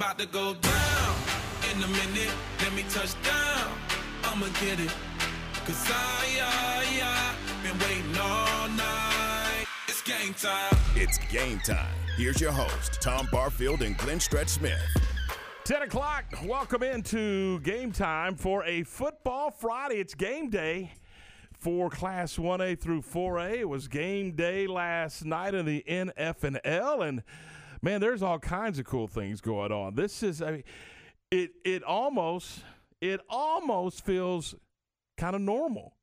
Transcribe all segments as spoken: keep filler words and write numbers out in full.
about to go down. In a minute, let me touch down. I'ma get it. Cause I, I, I been waiting all night. It's game time. It's game time. Here's your host, Tom Barfield and Glenn Stretch Smith. ten o'clock, welcome into game time for a football Friday. It's game day for Class one A through four A. It was game day last night in the N F L, and man, there's all kinds of cool things going on. This is, I mean, it it almost it almost feels kind of normal,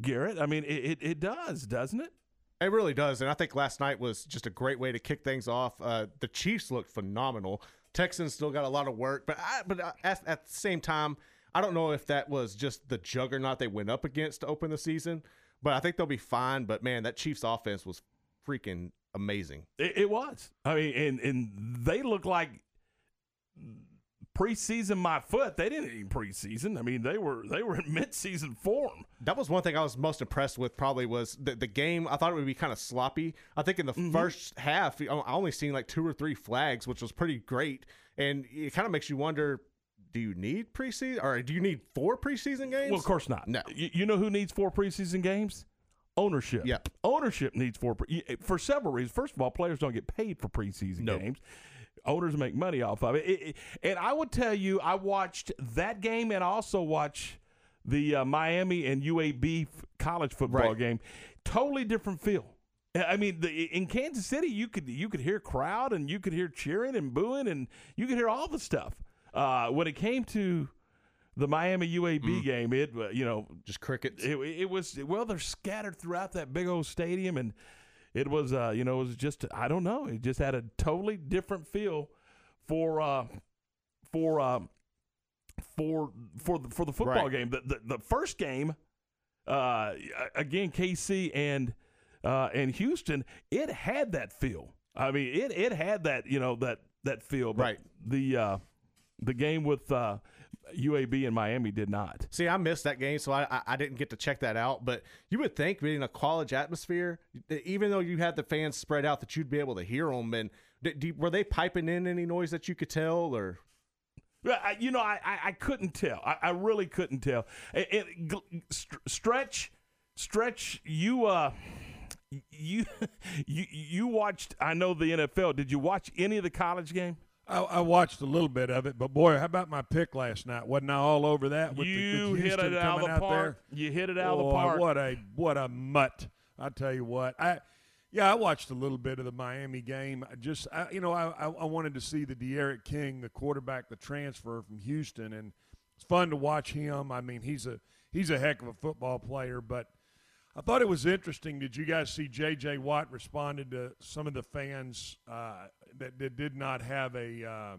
Garrett. I mean, it, it it does, doesn't it? It really does, and I think last night was just a great way to kick things off. Uh, the Chiefs looked phenomenal. Texans still got a lot of work, but I, but at, at the same time, I don't know if that was just the juggernaut they went up against to open the season, but I think they'll be fine. But, man, that Chiefs offense was freaking amazing. It, it was. I mean, and, and they look like preseason my foot. They didn't even preseason. I mean, they were they were in midseason form. That was one thing I was most impressed with probably was the, the game. I thought it would be kind of sloppy. I think in the mm-hmm. first half, I only seen like two or three flags, which was pretty great. And it kind of makes you wonder, do you need preseason or do you need four preseason games? Well, of course not. No. You, you know who needs four preseason games? Ownership. Yep. Ownership needs four pre- for several reasons. First of all, players don't get paid for preseason nope. games. Owners make money off of it. It, it. And I would tell you, I watched that game and I also watched the uh, Miami and U A B f- college football right. game. Totally different feel. I mean, the, in Kansas City, you could you could hear crowd and you could hear cheering and booing and you could hear all the stuff. Uh, when it came to the Miami U A B mm. game, it you know just crickets. It, it was well, they're scattered throughout that big old stadium, and it was uh, you know it was just I don't know. It just had a totally different feel for uh, for uh, for for the, for the football right. game. The, the the first game uh, again, K C and uh, and Houston, it had that feel. I mean, it it had that you know that that feel. But right. The uh, The game with uh, U A B and Miami did not. See, I missed that game, so I, I I didn't get to check that out. But you would think, being in a college atmosphere, even though you had the fans spread out, that you'd be able to hear them. And d- d- were they piping in any noise that you could tell? Or, you know, I, I, I couldn't tell. I, I really couldn't tell. It, it, stretch, stretch. You uh, you you you watched. I know the N F L. Did you watch any of the college game? I watched a little bit of it, but boy, how about my pick last night? Wasn't I all over that? With you the, with hit it out of the park. You hit it out oh, of the park. What a what a mutt! I tell you what, I yeah, I watched a little bit of the Miami game. I just I, you know, I, I I wanted to see the D'Eriq King, the quarterback, the transfer from Houston, and it's fun to watch him. I mean, he's a he's a heck of a football player, but I thought it was interesting. Did you guys see J J. Watt responded to some of the fans uh, that, that did not have a uh,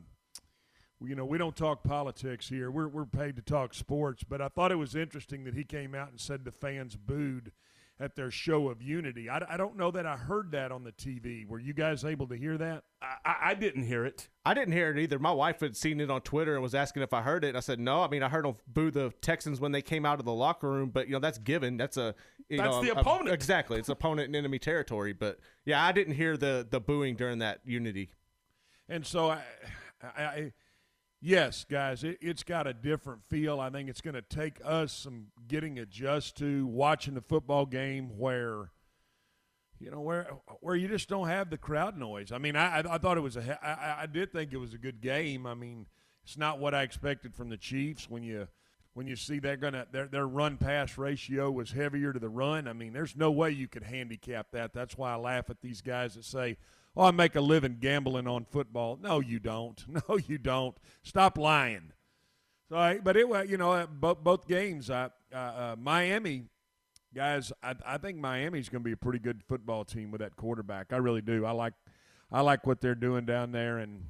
– you know, we don't talk politics here. We're we're paid to talk sports. But I thought it was interesting that he came out and said the fans booed at their show of unity. I, I don't know that I heard that on the T V. Were you guys able to hear that? I, I didn't hear it. I didn't hear it either. My wife had seen it on Twitter and was asking if I heard it. I said, no. I mean, I heard them boo the Texans when they came out of the locker room, but, you know, that's given. That's a you That's know, the a, opponent. A, exactly. It's opponent in enemy territory. But, yeah, I didn't hear the, the booing during that unity. And so, I, I, I yes, guys, it, it's got a different feel. I think it's going to take us some getting adjusted to watching the football game where – You know, where where you just don't have the crowd noise. I mean, I I thought it was a I I did think it was a good game. I mean, it's not what I expected from the Chiefs when you when you see they're gonna their their run pass ratio was heavier to the run. I mean, there's no way you could handicap that. That's why I laugh at these guys that say, "Oh, I make a living gambling on football." No, you don't. No, you don't. Stop lying. So, I, but it was you know both both games. I uh, uh, Miami. Guys, I, I think Miami's going to be a pretty good football team with that quarterback. I really do. I like, I like what they're doing down there. And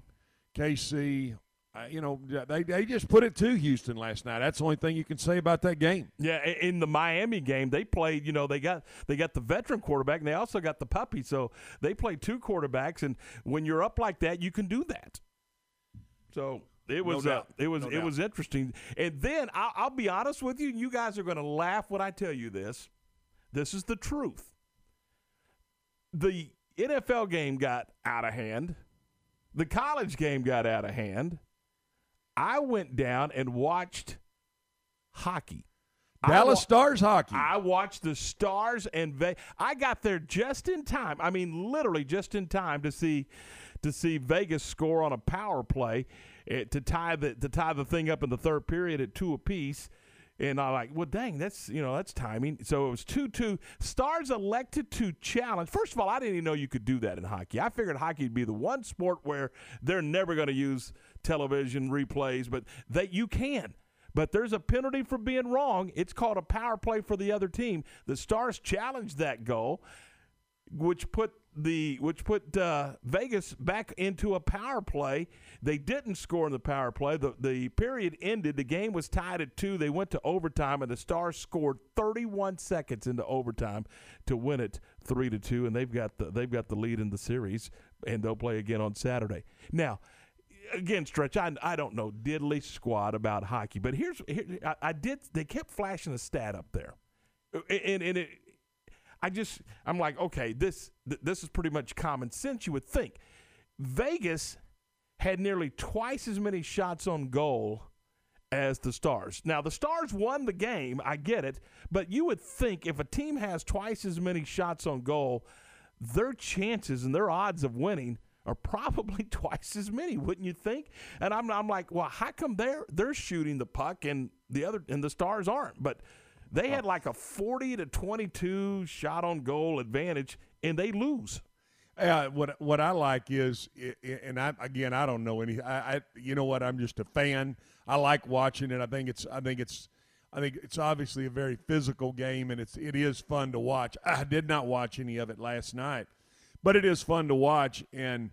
K C, I, you know, they they just put it to Houston last night. That's the only thing you can say about that game. Yeah, in the Miami game, they played. You know, they got they got the veteran quarterback, and they also got the puppy. So they played two quarterbacks. And when you're up like that, you can do that. So it was no doubt. Uh, it was no doubt. It was interesting. And then I'll, I'll be honest with you. You guys are going to laugh when I tell you this. This is the truth. The N F L game got out of hand. the college game got out of hand, I went down and watched hockey. Dallas wa- Stars hockey. I watched the Stars and Ve- I got there just in time. I mean, literally just in time to see to see Vegas score on a power play uh, to tie the to tie the thing up in the third period at two apiece. And I'm like, well, dang, that's you know that's timing. So it was two two. Stars elected to challenge. First of all, I didn't even know you could do that in hockey. I figured hockey would be the one sport where they're never going to use television replays, but that you can. But there's a penalty for being wrong. It's called a power play for the other team. The Stars challenged that goal, which put the which put uh, Vegas back into a power play. They didn't score in the power play. The the period ended. The game was tied at two. They went to overtime, and the Stars scored thirty-one seconds into overtime to win it three to two. And they've got the they've got the lead in the series, and they'll play again on Saturday. Now, again, Stretch, I, I don't know diddly squat about hockey, but here's here, I, I did. They kept flashing a stat up there, and and it. I just, I'm like, okay, this th- this is pretty much common sense, you would think. Vegas had nearly twice as many shots on goal as the Stars. Now, the Stars won the game, I get it, but you would think if a team has twice as many shots on goal, their chances and their odds of winning are probably twice as many, wouldn't you think? And I'm, I'm like, well, how come they're they're shooting the puck and the other and the Stars aren't? But they had like a forty to twenty-two shot on goal advantage, and they lose. Uh, what what I like is, and I, again, I don't know any. I, I you know what? I'm just a fan. I like watching it. I think it's I think it's I think it's obviously a very physical game, and it's it is fun to watch. I did not watch any of it last night, but it is fun to watch, and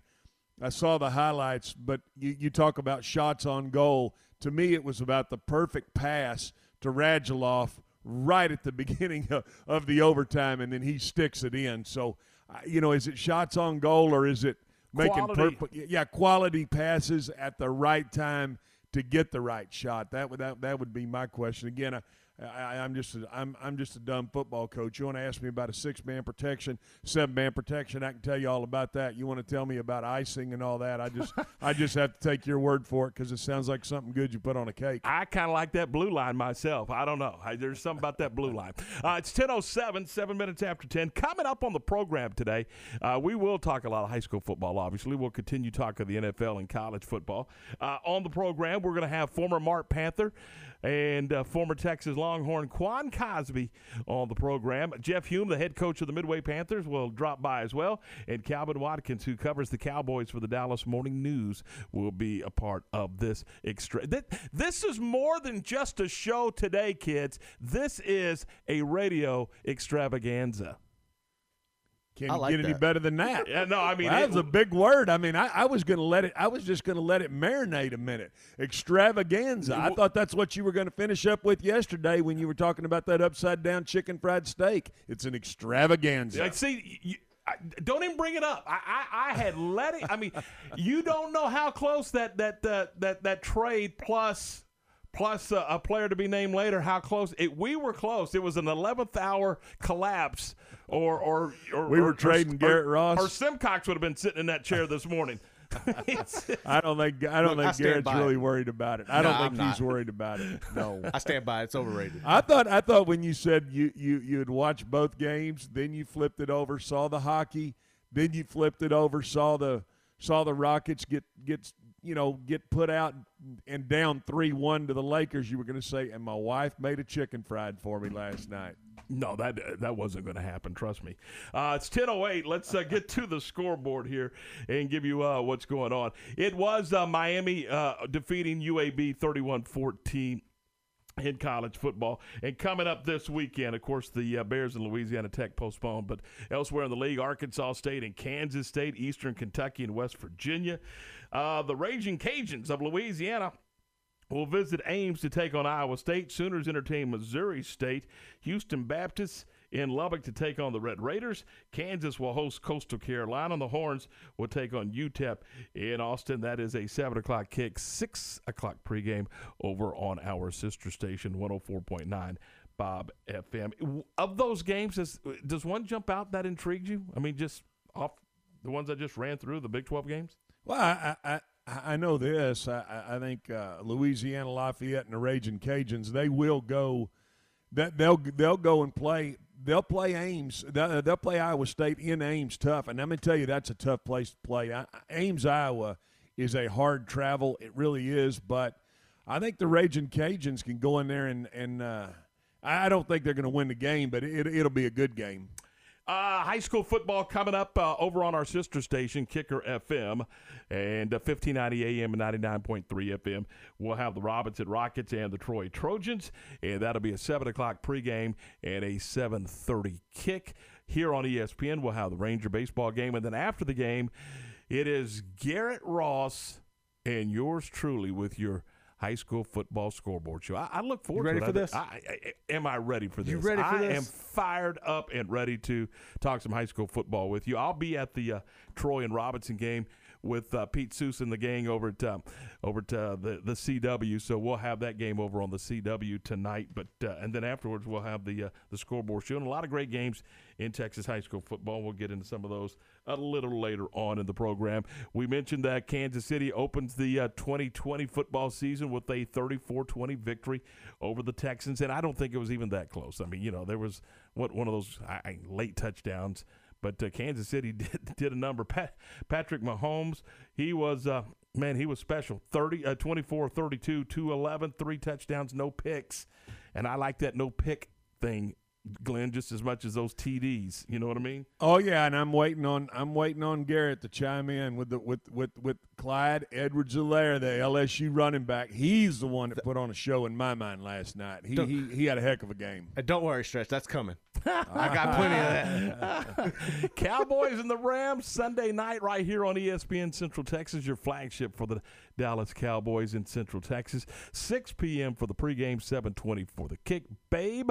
I saw the highlights. But you, you talk about shots on goal. To me, it was about the perfect pass to Radulov right at the beginning of, of the overtime, and then he sticks it in. So, uh, you know, is it shots on goal or is it making quality. Purple, yeah, quality passes at the right time to get the right shot? That would that, that would be my question. Again, I, I, I'm just a, I'm I'm just a dumb football coach. You want to ask me about a six-man protection, seven-man protection? I can tell you all about that. You want to tell me about icing and all that? I just I just have to take your word for it because it sounds like something good you put on a cake. I kind of like that blue line myself. I don't know. I, there's something about that blue line. Uh, it's ten oh seven, seven minutes after ten. Coming up on the program today, uh, we will talk a lot of high school football. Obviously, we'll continue talking the N F L and college football. Uh, on the program, we're going to have former Mart Panther and uh, former Texas Longhorn Quan Cosby on the program. Jeff Hume, the head coach of the Midway Panthers, will drop by as well. And Calvin Watkins, who covers the Cowboys for the Dallas Morning News, will be a part of this. Extra- Th- this is more than just a show today, kids. This is a radio extravaganza. Can't like get that. Any better than that. Yeah, no, I mean, well, that was a big word. I mean, I, I was going to let it. I was just going to let it marinate a minute. Extravaganza. I thought that's what you were going to finish up with yesterday when you were talking about that upside down chicken fried steak. It's an extravaganza. Like, see, you, I, don't even bring it up. I, I, I had let it. I mean, you don't know how close that that uh, that that trade plus. Plus uh, a player to be named later. How close? It, we were close. It was an eleventh hour collapse, or or, or we were or, trading or, Garrett Ross. Or Simcox would have been sitting in that chair this morning. I don't think I don't Look, think I Garrett's really it. worried about it. I no, don't think I'm he's not. worried about it. No, I stand by it. It's overrated. I thought I thought when you said you you you had watched both games, then you flipped it over, saw the hockey, then you flipped it over, saw the saw the Rockets get get. you know, get put out and down three one to the Lakers, you were going to say, and my wife made a chicken fried for me last night. No, that that wasn't going to happen, trust me. Uh, it's ten oh eight. Let's uh, get to the scoreboard here and give you uh, what's going on. It was uh, Miami uh, defeating U A B thirty-one fourteen in college football. And coming up this weekend, of course, the uh, Bears and Louisiana Tech postponed, but elsewhere in the league, Arkansas State and Kansas State, Eastern Kentucky and West Virginia. Uh, the Raging Cajuns of Louisiana will visit Ames to take on Iowa State. Sooners entertain Missouri State. Houston Baptist in Lubbock to take on the Red Raiders. Kansas will host Coastal Carolina. The Horns will take on U T E P in Austin. That is a seven o'clock kick, six o'clock pregame over on our sister station, one oh four point nine Bob F M. Of those games, does, does one jump out that intrigued you? I mean, just off the ones I just ran through, the Big twelve games? Well, I I, I know this. I, I think uh, Louisiana Lafayette and the Ragin' Cajuns, they will go. That they'll they'll go and play. They'll play Ames. They'll, they'll play Iowa State in Ames, tough. And let me tell you, that's a tough place to play. I, Ames, Iowa, is a hard travel. It really is. But I think the Ragin' Cajuns can go in there and and uh, I don't think they're going to win the game, but it it'll be a good game. Uh, high school football coming up uh, over on our sister station, Kicker F M, and uh, fifteen ninety A M and ninety-nine point three F M. We'll have the Robinson Rockets and the Troy Trojans, and that'll be a seven o'clock pregame and a seven thirty kick. Here on E S P N, we'll have the Ranger baseball game, and then after the game, it is Garrett Ross and yours truly with your high school football scoreboard show. I, I look forward you ready to it. For this? I, I, I, am I ready for this? You ready for I this? I am fired up and ready to talk some high school football with you. I'll be at the uh, Troy and Robinson game with uh, Pete Seuss and the gang over at, um, over at uh, the, the C W. So we'll have that game over on the C W tonight. But uh, and then afterwards we'll have the, uh, the scoreboard show. And a lot of great games in Texas high school football. We'll get into some of those a little later on in the program. We mentioned that Kansas City opens the uh, twenty twenty football season with a thirty-four twenty victory over the Texans, and I don't think it was even that close. I mean, you know, there was what one of those I, late touchdowns, but uh, Kansas City did, did a number. Pat, Patrick Mahomes, he was uh, man, he was special. thirty, twenty-four thirty-two, two eleven, three touchdowns, no picks, and I like that no pick thing, Glenn, just as much as those T Ds, you know what I mean? Oh yeah, and I'm waiting on I'm waiting on Garrett to chime in with the with with with Clyde Edwards-Helaire, the L S U running back. He's the one that put on a show in my mind last night. He he, he had a heck of a game. And don't worry, Stretch, that's coming. I got plenty of that. Cowboys and the Rams Sunday night right here on E S P N Central Texas, your flagship for the Dallas Cowboys in Central Texas. six p.m. for the pregame, seven twenty for the kick, babe.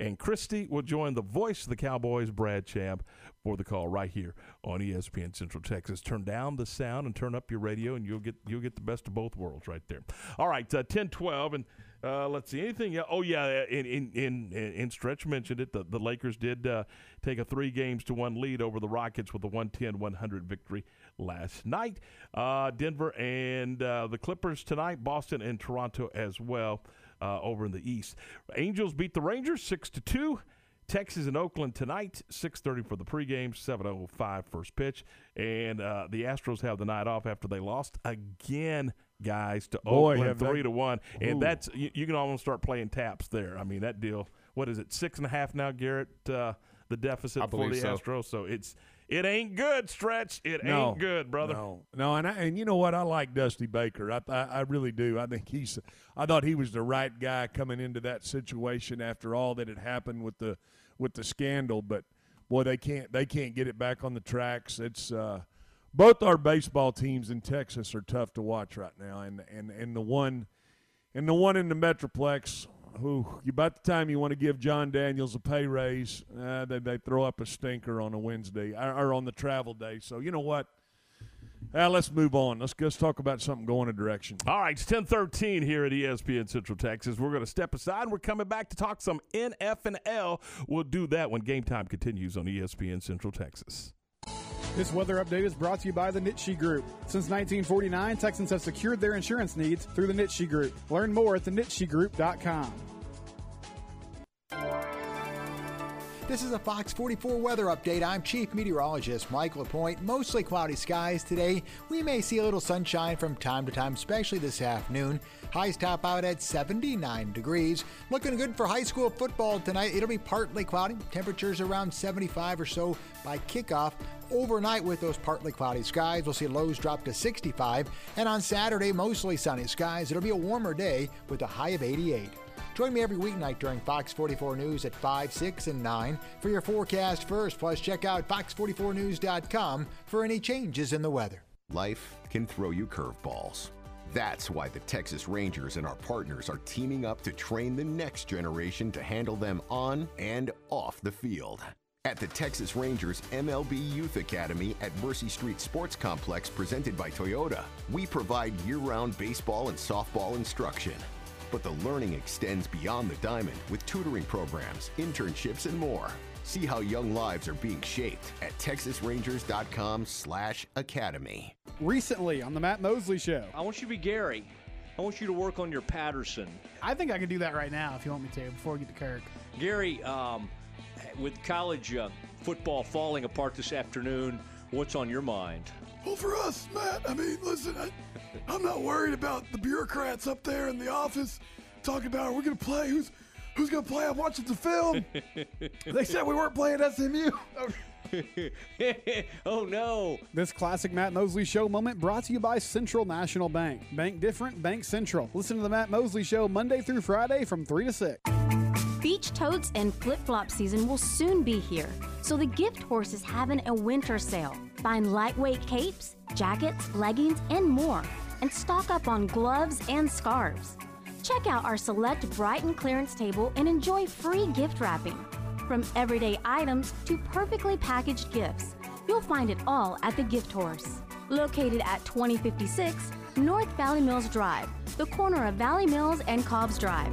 And Christy will join the voice of the Cowboys, Brad Champ, for the call right here on E S P N Central Texas. Turn down the sound and turn up your radio, and you'll get you'll get the best of both worlds right there. All right, uh, ten twelve, and uh, let's see, anything else? Oh, yeah, in, in, in, in Stretch mentioned it, the, the Lakers did uh, take a three games to one lead over the Rockets with a one ten one hundred victory last night. Uh, Denver and uh, the Clippers tonight, Boston and Toronto as well. Uh, over in the East, Angels beat the Rangers six to two. Texas and Oakland tonight, six thirty for the pregame, seven oh five first pitch. And uh, the Astros have the night off after they lost again, guys, to Boy, Oakland three to one. To one. And that's you, you can almost start playing taps there. I mean, that deal, what is it, six and a half now, Garrett, uh, the deficit I for the so. Astros. So it's it ain't good, Stretch. It no, ain't good, brother. No, no, and I, and you know what? I like Dusty Baker. I, I I really do. I think he's. I thought he was the right guy coming into that situation after all that had happened with the with the scandal. But boy, they can't they can't get it back on the tracks. It's uh, both our baseball teams in Texas are tough to watch right now, and and and the one, and the one in the Metroplex. Who about the time you want to give John Daniels a pay raise, uh, they, they throw up a stinker on a Wednesday or, or on the travel day. So, you know what? Uh, let's move on. Let's, let's talk about something going a direction. All right, it's ten thirteen here at E S P N Central Texas. We're going to step aside. We're coming back to talk some N F L. We'll do that when Game Time continues on E S P N Central Texas. This weather update is brought to you by the Nitshe Group. Since nineteen forty-nine, Texans have secured their insurance needs through the Nitshe Group. Learn more at the nitshe group dot com. This is a Fox forty-four weather update. I'm Chief Meteorologist Mike LaPoint. Mostly cloudy skies today. We may see a little sunshine from time to time, especially this afternoon. Highs top out at seventy-nine degrees. Looking good for high school football tonight. It'll be partly cloudy. Temperatures around seventy-five or so by kickoff. Overnight with those partly cloudy skies, we'll see lows drop to sixty-five. And on Saturday, mostly sunny skies. It'll be a warmer day with a high of eighty-eight. Join me every weeknight during Fox forty-four News at five, six, and nine for your forecast first. Plus, check out fox forty-four news dot com for any changes in the weather. Life can throw you curveballs. That's why the Texas Rangers and our partners are teaming up to train the next generation to handle them on and off the field. At the Texas Rangers M L B Youth Academy at Mercy Street Sports Complex, presented by Toyota, we provide year-round baseball and softball instruction. But the learning extends beyond the diamond with tutoring programs, internships, and more. See how young lives are being shaped at texas rangers dot com slash academy. recently on the Matt Mosley Show. I want you to be Gary. I want you to work on your Patterson. I think I can do that right now if you want me to, before we get to Kirk. Gary, um, with college uh, football falling apart this afternoon, what's on your mind? Well, for us, Matt, I mean, listen, I, I'm not worried about the bureaucrats up there in the office talking about, are we going to play? Who's who's going to play? I'm watching the film. They said we weren't playing S M U. Oh, no. This classic Matt Mosley Show moment brought to you by Central National Bank. Bank different, bank central. Listen to the Matt Mosley Show Monday through Friday from three to six. Beach totes and flip-flop season will soon be here, so the Gift Horse is having a winter sale. Find lightweight capes, jackets, leggings, and more, and stock up on gloves and scarves. Check out our select Brighton clearance table and enjoy free gift wrapping. From everyday items to perfectly packaged gifts, you'll find it all at the Gift Horse. Located at twenty fifty-six North Valley Mills Drive, the corner of Valley Mills and Cobbs Drive.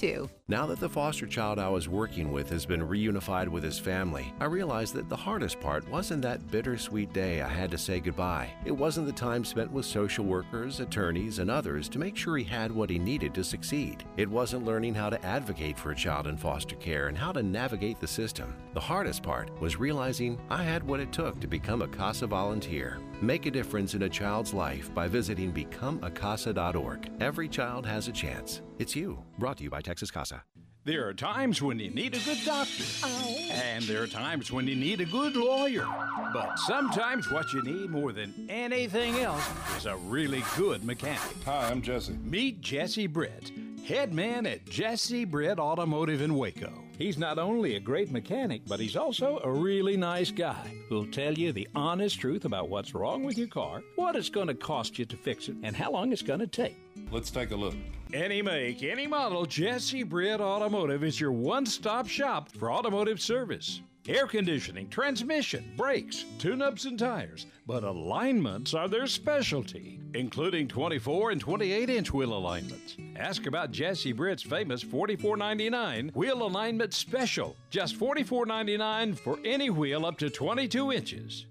Now that the foster child I was working with has been reunified with his family, I realized that the hardest part wasn't that bittersweet day I had to say goodbye. It wasn't the time spent with social workers, attorneys, and others to make sure he had what he needed to succeed. It wasn't learning how to advocate for a child in foster care and how to navigate the system. The hardest part was realizing I had what it took to become a CASA volunteer. Make a difference in a child's life by visiting become a casa dot org. Every child has a chance. It's you. Brought to you by Texas CASA. There are times when you need a good doctor. Oh. And there are times when you need a good lawyer. But sometimes what you need more than anything else is a really good mechanic. Hi, I'm Jesse. Meet Jesse Britt, head man at Jesse Britt Automotive in Waco. He's not only a great mechanic, but he's also a really nice guy who'll tell you the honest truth about what's wrong with your car, what it's going to cost you to fix it, and how long it's going to take. Let's take a look. Any make, any model, Jesse Britt Automotive is your one-stop shop for automotive service. Air conditioning, transmission, brakes, tune-ups and tires, but alignments are their specialty, including twenty-four and twenty-eight inch wheel alignments. Ask about Jesse Britt's famous forty-four ninety-nine wheel alignment special, just forty-four ninety-nine for any wheel up to twenty-two inches.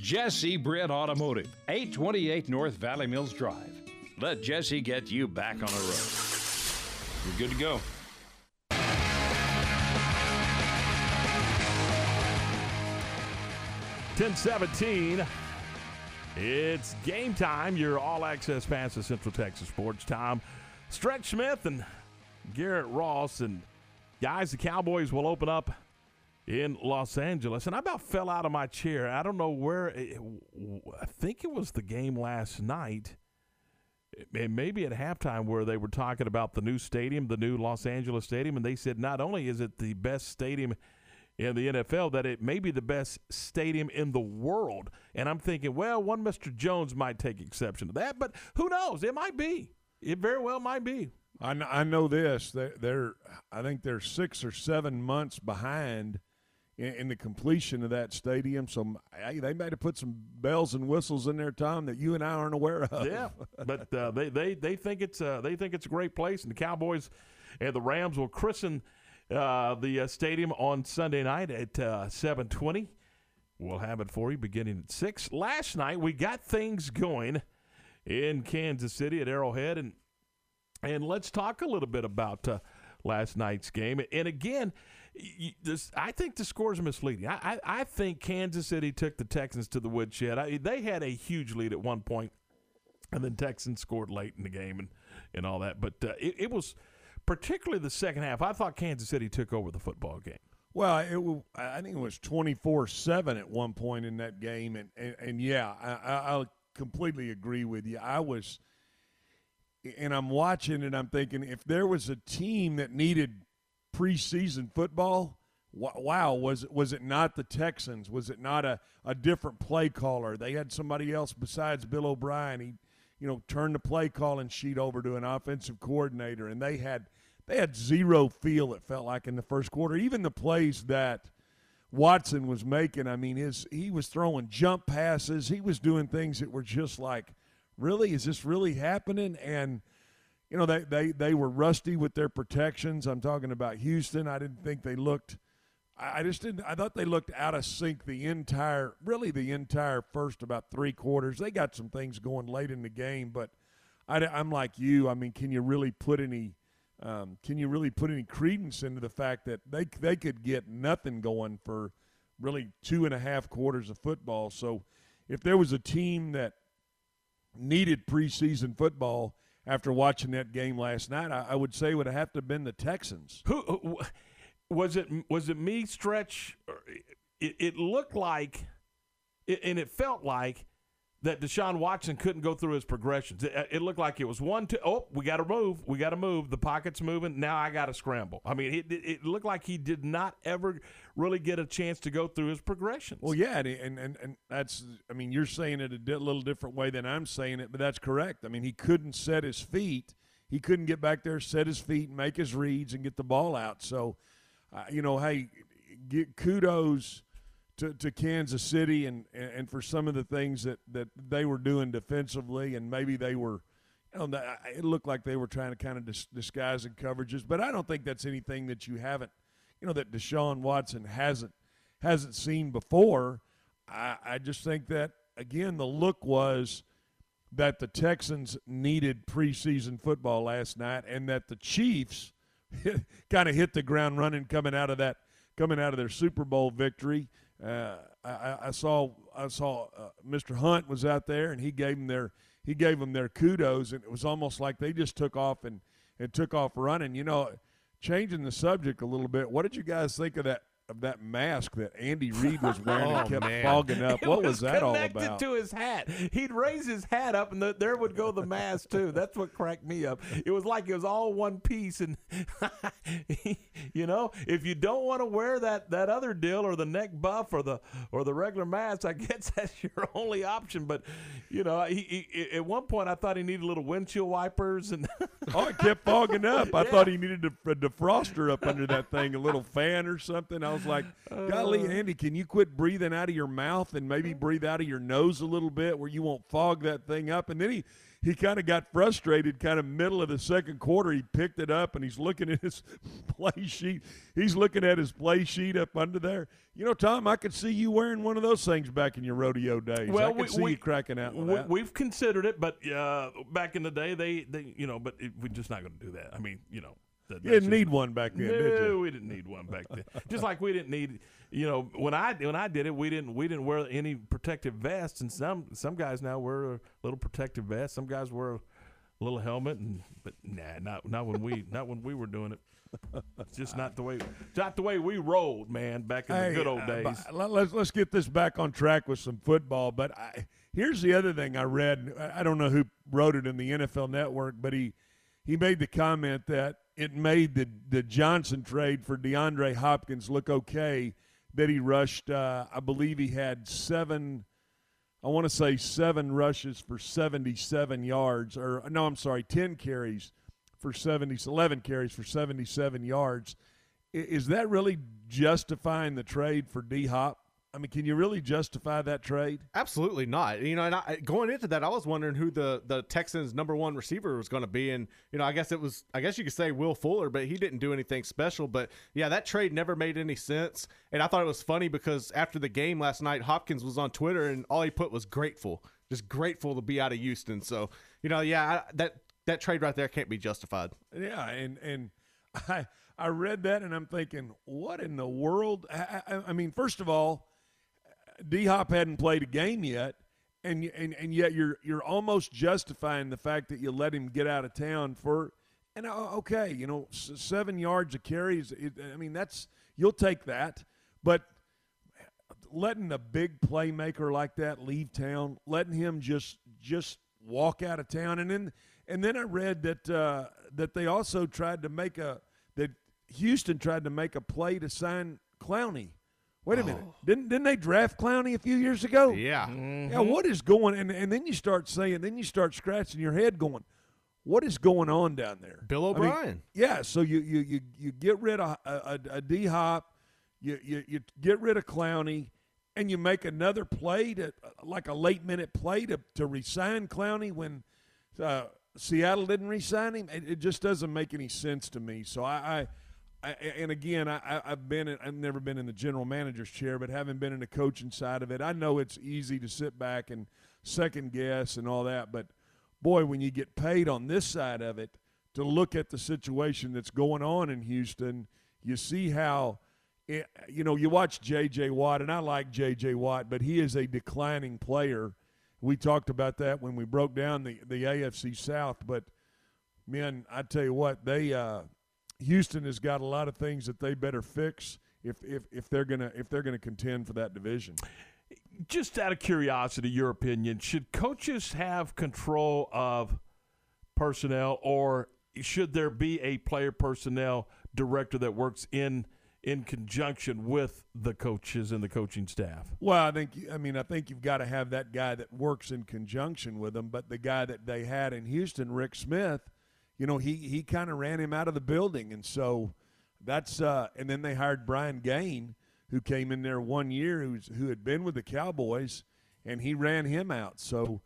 Jesse Britt Automotive, eight twenty-eight North Valley Mills Drive. Let Jesse get you back on the road. You're good to go. ten seventeen, it's game time. Your all-access pass to Central Texas Sports. Tom Stretch Smith and Garrett Ross. And, guys, the Cowboys will open up in Los Angeles. And I about fell out of my chair. I don't know where. It, I think it was the game last night. And maybe at halftime where they were talking about the new stadium, the new Los Angeles stadium. And they said not only is it the best stadium in the N F L, that it may be the best stadium in the world. And I'm thinking, well, one Mister Jones might take exception to that, but who knows? It might be. It very well might be. I know, I know this. They're, they're, I think they're six or seven months behind in, in the completion of that stadium. So hey, they might have put some bells and whistles in there, Tom, that you and I aren't aware of. Yeah, but uh, they, they, they, think it's, uh, they think it's a great place, and the Cowboys and the Rams will christen – Uh, the uh, stadium on Sunday night at uh, seven twenty. We'll have it for you beginning at six. Last night, we got things going in Kansas City at Arrowhead, and and let's talk a little bit about uh, last night's game. And again, you, this, I think the score is misleading. I, I, I think Kansas City took the Texans to the woodshed. I, they had a huge lead at one point, and then Texans scored late in the game and, and all that. But uh, it, it was – particularly the second half, I thought Kansas City took over the football game. Well, it was, I think it was twenty-four seven at one point in that game. And, and, and yeah, I, I completely agree with you. I was – and I'm watching and I'm thinking, if there was a team that needed preseason football, wow, was was it not the Texans? Was it not a, a different play caller? They had somebody else besides Bill O'Brien. He, you know, turned the play calling sheet over to an offensive coordinator, and they had they had zero feel, it felt like, in the first quarter. Even the plays that Watson was making, I mean, his he was throwing jump passes. He was doing things that were just like, really? Is this really happening? And, you know, they, they, they were rusty with their protections. I'm talking about Houston. I didn't think they looked – I just didn't – I thought they looked out of sync the entire – really the entire first about three quarters. They got some things going late in the game, but I, I'm like you. I mean, can you really put any um, – can you really put any credence into the fact that they, they could get nothing going for really two and a half quarters of football? So if there was a team that needed preseason football – after watching that game last night, I, I would say it would have to have been the Texans. Who, who was it? Was it me, Stretch? It, it looked like, it, and it felt like that Deshaun Watson couldn't go through his progressions. It, it looked like it was one, two. Oh, we got to move. We got to move. The pocket's moving. Now I got to scramble. I mean, it, it looked like he did not ever really get a chance to go through his progressions. Well, yeah, and and and that's. I mean, you're saying it a di- little different way than I'm saying it, but that's correct. I mean, he couldn't set his feet. He couldn't get back there, set his feet, and make his reads, and get the ball out. So, uh, you know, hey, get kudos To, to Kansas City and, and for some of the things that, that they were doing defensively, and maybe they were, you know, it looked like they were trying to kind of dis- disguise in coverages, but I don't think that's anything that you haven't, you know, that Deshaun Watson hasn't hasn't seen before. I, I just think that, again, the look was that the Texans needed preseason football last night, and that the Chiefs kind of hit the ground running coming out of that, coming out of their Super Bowl victory. Uh, I, I saw I saw uh, Mister Hunt was out there, and he gave them their he gave them their kudos, and it was almost like they just took off and, and took off running. You know, changing the subject a little bit. What did you guys think of that of that mask that Andy Reid was wearing oh, and kept man. fogging up? It what was, was that all about? Connected to his hat. He'd raise his hat up, and the, there would go the mask too. That's what cracked me up. It was like it was all one piece, and you know, if you don't want to wear that, that other deal or the neck buff or the or the regular mask, I guess that's your only option. But you know, he, he, at one point I thought he needed little windshield wipers, and oh, it kept fogging up. I yeah. thought he needed a, a defroster up under that thing, a little fan or something. I I was like, golly, Andy, can you quit breathing out of your mouth and maybe breathe out of your nose a little bit where you won't fog that thing up? And then he, he kind of got frustrated kind of middle of the second quarter. He picked it up, and he's looking at his play sheet. He's looking at his play sheet up under there. You know, Tom, I could see you wearing one of those things back in your rodeo days. Well, I could we, see we, you cracking out with we, that. We've considered it, but uh, back in the day, they, they you know, but it, we're just not going to do that. I mean, you know. You didn't need one back then, did you? No, we didn't need one back then. Just like we didn't need, you know, when I when I did it, we didn't we didn't wear any protective vests, and some some guys now wear a little protective vest. Some guys wear a little helmet, and but nah, not not when we not when we were doing it. It's just not the way not the way we rolled, man, back in hey, the good old days. Uh, let's let's get this back on track with some football. But I, here's the other thing I read. I don't know who wrote it in the N F L Network, but he he made the comment that it made the, the Johnson trade for DeAndre Hopkins look okay, that he rushed, uh, I believe he had seven, I want to say seven rushes for seventy-seven yards, or no, I'm sorry, ten carries for seventy, eleven carries for seventy-seven yards. Is that really justifying the trade for D-Hop? I mean, can you really justify that trade? Absolutely not. You know, and I, going into that, I was wondering who the, the Texans' number one receiver was going to be, and you know, I guess it was, I guess you could say Will Fuller, but he didn't do anything special. But yeah, that trade never made any sense, and I thought it was funny because after the game last night, Hopkins was on Twitter, and all he put was grateful, just grateful to be out of Houston. So you know, yeah, I, that that trade right there can't be justified. Yeah, and and I I read that, and I'm thinking, what in the world? I, I, I mean, first of all, D-Hop hadn't played a game yet, and and and yet you're you're almost justifying the fact that you let him get out of town for, and okay, you know, seven yards of carries. It, I mean, that's you'll take that, but letting a big playmaker like that leave town, letting him just just walk out of town, and then and then I read that uh, that they also tried to make a that Houston tried to make a play to sign Clowney. Wait a minute. Oh. Didn't didn't they draft Clowney a few years ago? Yeah. Mm-hmm. Yeah, what is going and and then you start saying, then you start scratching your head going, what is going on down there? Bill O'Brien. I mean, yeah, so you you you you get rid of a, a, a D-Hop, you, you you get rid of Clowney, and you make another play to like a late minute play to to re-sign Clowney when uh, Seattle didn't re-sign him. It, it just doesn't make any sense to me. So I, I I, and again, I, I've been in, I've never been in the general manager's chair, but having been in the coaching side of it, I know it's easy to sit back and second guess and all that. But boy, when you get paid on this side of it to look at the situation that's going on in Houston, you see how, it, you know, you watch J J. Watt, and I like J J. Watt, but he is a declining player. We talked about that when we broke down the, the A F C South. But man, I tell you what, they. Uh, Houston has got a lot of things that they better fix if if if they're gonna if they're gonna contend for that division. Just out of curiosity, your opinion, should coaches have control of personnel, or should there be a player personnel director that works in in conjunction with the coaches and the coaching staff? Well, I think I mean I think you've got to have that guy that works in conjunction with them, but the guy that they had in Houston, Rick Smith. You know, he he kind of ran him out of the building, and so that's uh, – and then they hired Brian Gain, who came in there one year, who's, who had been with the Cowboys, and he ran him out. So,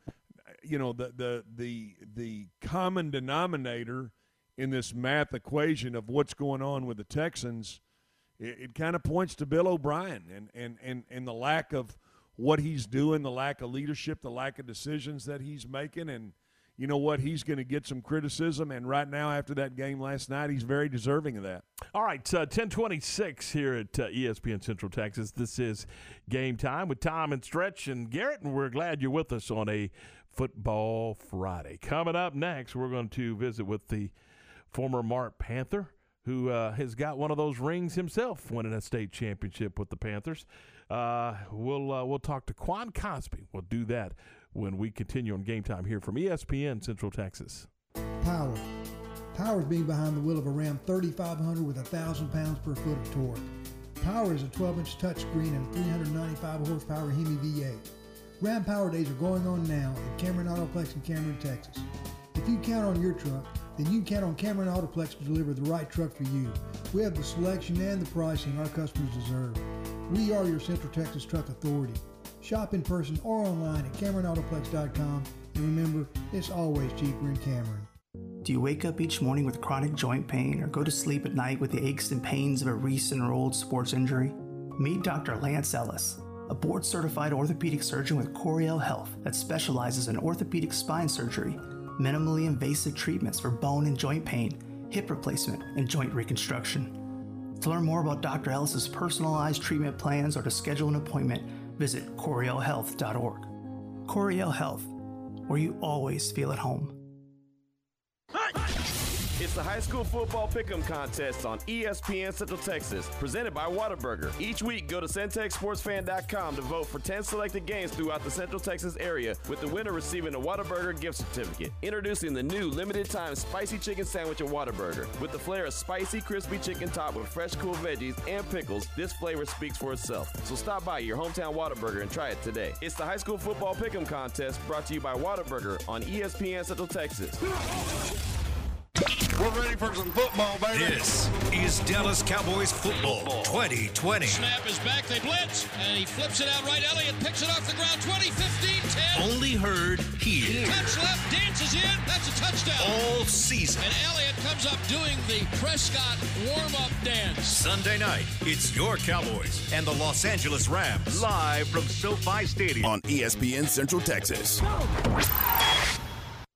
you know, the, the, the, the common denominator in this math equation of what's going on with the Texans, it, it kind of points to Bill O'Brien and, and, and, and the lack of what he's doing, the lack of leadership, the lack of decisions that he's making, and – you know what, he's going to get some criticism, and right now after that game last night, he's very deserving of that. All right, uh, ten twenty-six here at uh, E S P N Central Texas. This is Game Time with Tom and Stretch and Garrett, and we're glad you're with us on a Football Friday. Coming up next, we're going to visit with the former Mart Panther, who uh, has got one of those rings himself, winning a state championship with the Panthers. Uh, we'll, uh, we'll talk to Quan Cosby. We'll do that when we continue on Game Time here from E S P N Central Texas. Power. Power is being behind the wheel of a Ram thirty-five hundred with one thousand pounds per foot of torque. Power is a twelve-inch touchscreen and three hundred ninety-five horsepower Hemi V eight. Ram Power Days are going on now at Cameron Autoplex in Cameron, Texas. If you count on your truck, then you can count on Cameron Autoplex to deliver the right truck for you. We have the selection and the pricing our customers deserve. We are your Central Texas Truck Authority. Shop in person or online at Cameron Autoplex dot com. And remember, it's always cheaper in Cameron. Do you wake up each morning with chronic joint pain or go to sleep at night with the aches and pains of a recent or old sports injury? Meet Doctor Lance Ellis, a board-certified orthopedic surgeon with Coriel Health that specializes in orthopedic spine surgery, minimally invasive treatments for bone and joint pain, hip replacement, and joint reconstruction. To learn more about Doctor Ellis' personalized treatment plans or to schedule an appointment, visit Coriel Health dot org. Coriel Health, where you always feel at home. It's the High School Football Pick'em Contest on E S P N Central Texas, presented by Whataburger. Each week, go to Centex Sports Fan dot com to vote for ten selected games throughout the Central Texas area, with the winner receiving a Whataburger gift certificate. Introducing the new limited-time spicy chicken sandwich at Whataburger. With the flair of spicy, crispy chicken topped with fresh, cool veggies and pickles, this flavor speaks for itself. So stop by your hometown Whataburger and try it today. It's the High School Football Pick'em Contest, brought to you by Whataburger on E S P N Central Texas. We're ready for some football, baby. This is Dallas Cowboys football, twenty twenty. Snap is back. They blitz. And he flips it out right. Elliott picks it off the ground. twenty, fifteen, ten. Only heard here. Cuts left. Dances in. That's a touchdown. All season. And Elliott comes up doing the Prescott warm-up dance. Sunday night, it's your Cowboys and the Los Angeles Rams. Live from SoFi Stadium on E S P N Central Texas. Go.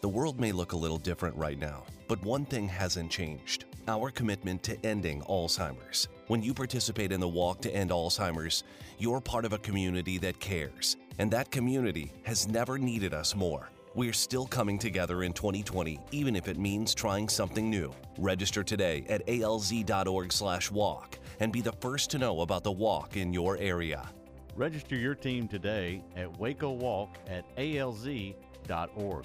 The world may look a little different right now, but one thing hasn't changed: our commitment to ending Alzheimer's. When you participate in the walk to end Alzheimer's, you're part of a community that cares, and that community has never needed us more. We're still coming together in twenty twenty, even if it means trying something new. Register today at A L Z dot org slash walk and be the first to know about the walk in your area. Register your team today at Waco Walk at A L Z dot org.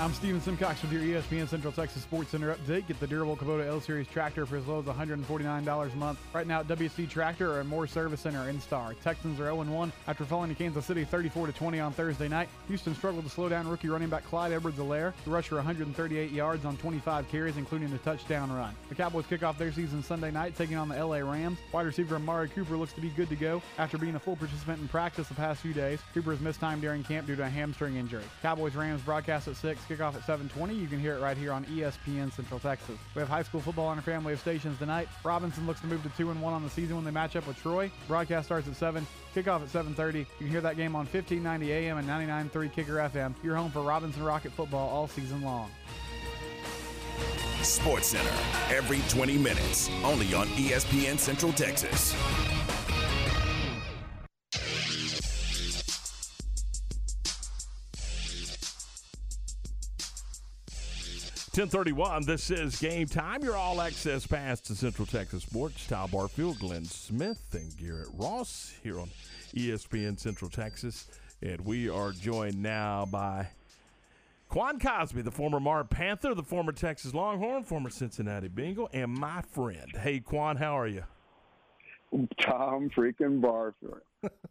I'm Stephen Simcox with your E S P N Central Texas Sports Center update. Get the durable Kubota L-Series tractor for as low as one hundred forty-nine dollars a month. Right now at W C Tractor or at Moore Service Center in Star. Texans are oh and one after falling to Kansas City thirty-four to twenty on Thursday night. Houston struggled to slow down rookie running back Clyde Edwards-Helaire, who rushed for one hundred thirty-eight yards on twenty-five carries, including the touchdown run. The Cowboys kick off their season Sunday night, taking on the L A Rams. Wide receiver Amari Cooper looks to be good to go after being a full participant in practice the past few days. Cooper has missed time during camp due to a hamstring injury. Cowboys-Rams broadcast at six, kickoff at seven twenty. You can hear it right here on E S P N Central Texas. We have high school football on our family of stations tonight. Robinson looks to move to two and one on the season when they match up with Troy. Broadcast starts at seven, kickoff at seven thirty. You can hear that game on fifteen ninety A M and ninety-nine point three Kicker F M. You're home for Robinson Rocket football all season long. Sports Center, every twenty minutes, only on E S P N Central Texas. ten thirty-one, this is Game Time, your all-access pass to Central Texas Sports. Tom Barfield, Glenn Smith, and Garrett Ross here on E S P N Central Texas. And we are joined now by Quan Cosby, the former Mar Panther, the former Texas Longhorn, former Cincinnati Bengal, and my friend. Hey, Quan, how are you? Tom freaking Barfield.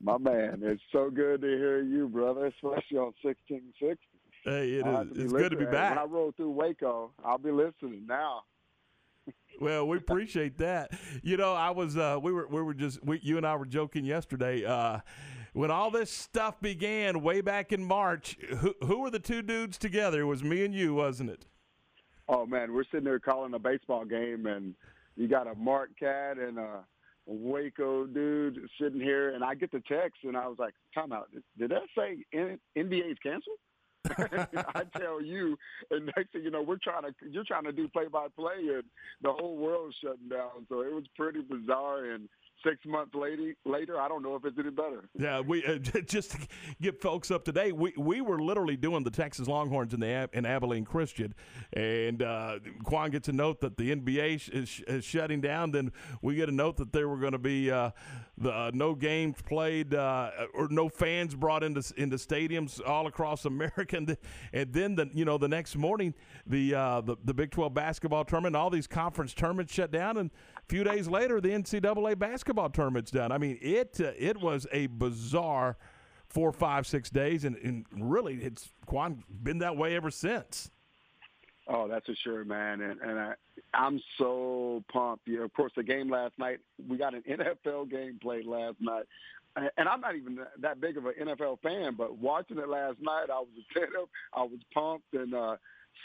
My man, it's so good to hear you, brother, especially on sixteen sixty. Hey, it is. It's good to be back. When I roll through Waco, I'll be listening now. Well, we appreciate that. You know, I was. Uh, we were. We were just. We, you and I were joking yesterday. Uh, when all this stuff began way back in March, who, who were the two dudes together? It was me and you, wasn't it? Oh man, we're sitting there calling a baseball game, and you got a Mark Cat and a Waco dude sitting here, and I get the text, and I was like, "Time out! Did that say N B A's canceled?" I tell you, and next thing you know, we're trying to you're trying to do play by play, and the whole world's shutting down. So it was pretty bizarre. And six months later, later, I don't know if it's any better. Yeah, we uh, just to get folks up to date. We we were literally doing the Texas Longhorns and the and Abilene Christian, and uh, Quan gets a note that the N B A sh- is, sh- is shutting down. Then we get a note that there were going to be uh, the uh, no games played uh, or no fans brought into into stadiums all across America. And, th- and then the you know the next morning, the uh, the, the Big twelve basketball tournament, all these conference tournaments shut down, and a few days later, the N C double A basketball. Basketball tournament's done. I mean, it uh, it was a bizarre four, five, six days, and, and really, it's Quan been that way ever since. Oh, that's for sure, man. And, and I, I'm so pumped. You know, of course, the game last night, we got an N F L game played last night. And I'm not even that big of an N F L fan, but watching it last night, I was fed up, I was pumped, and uh,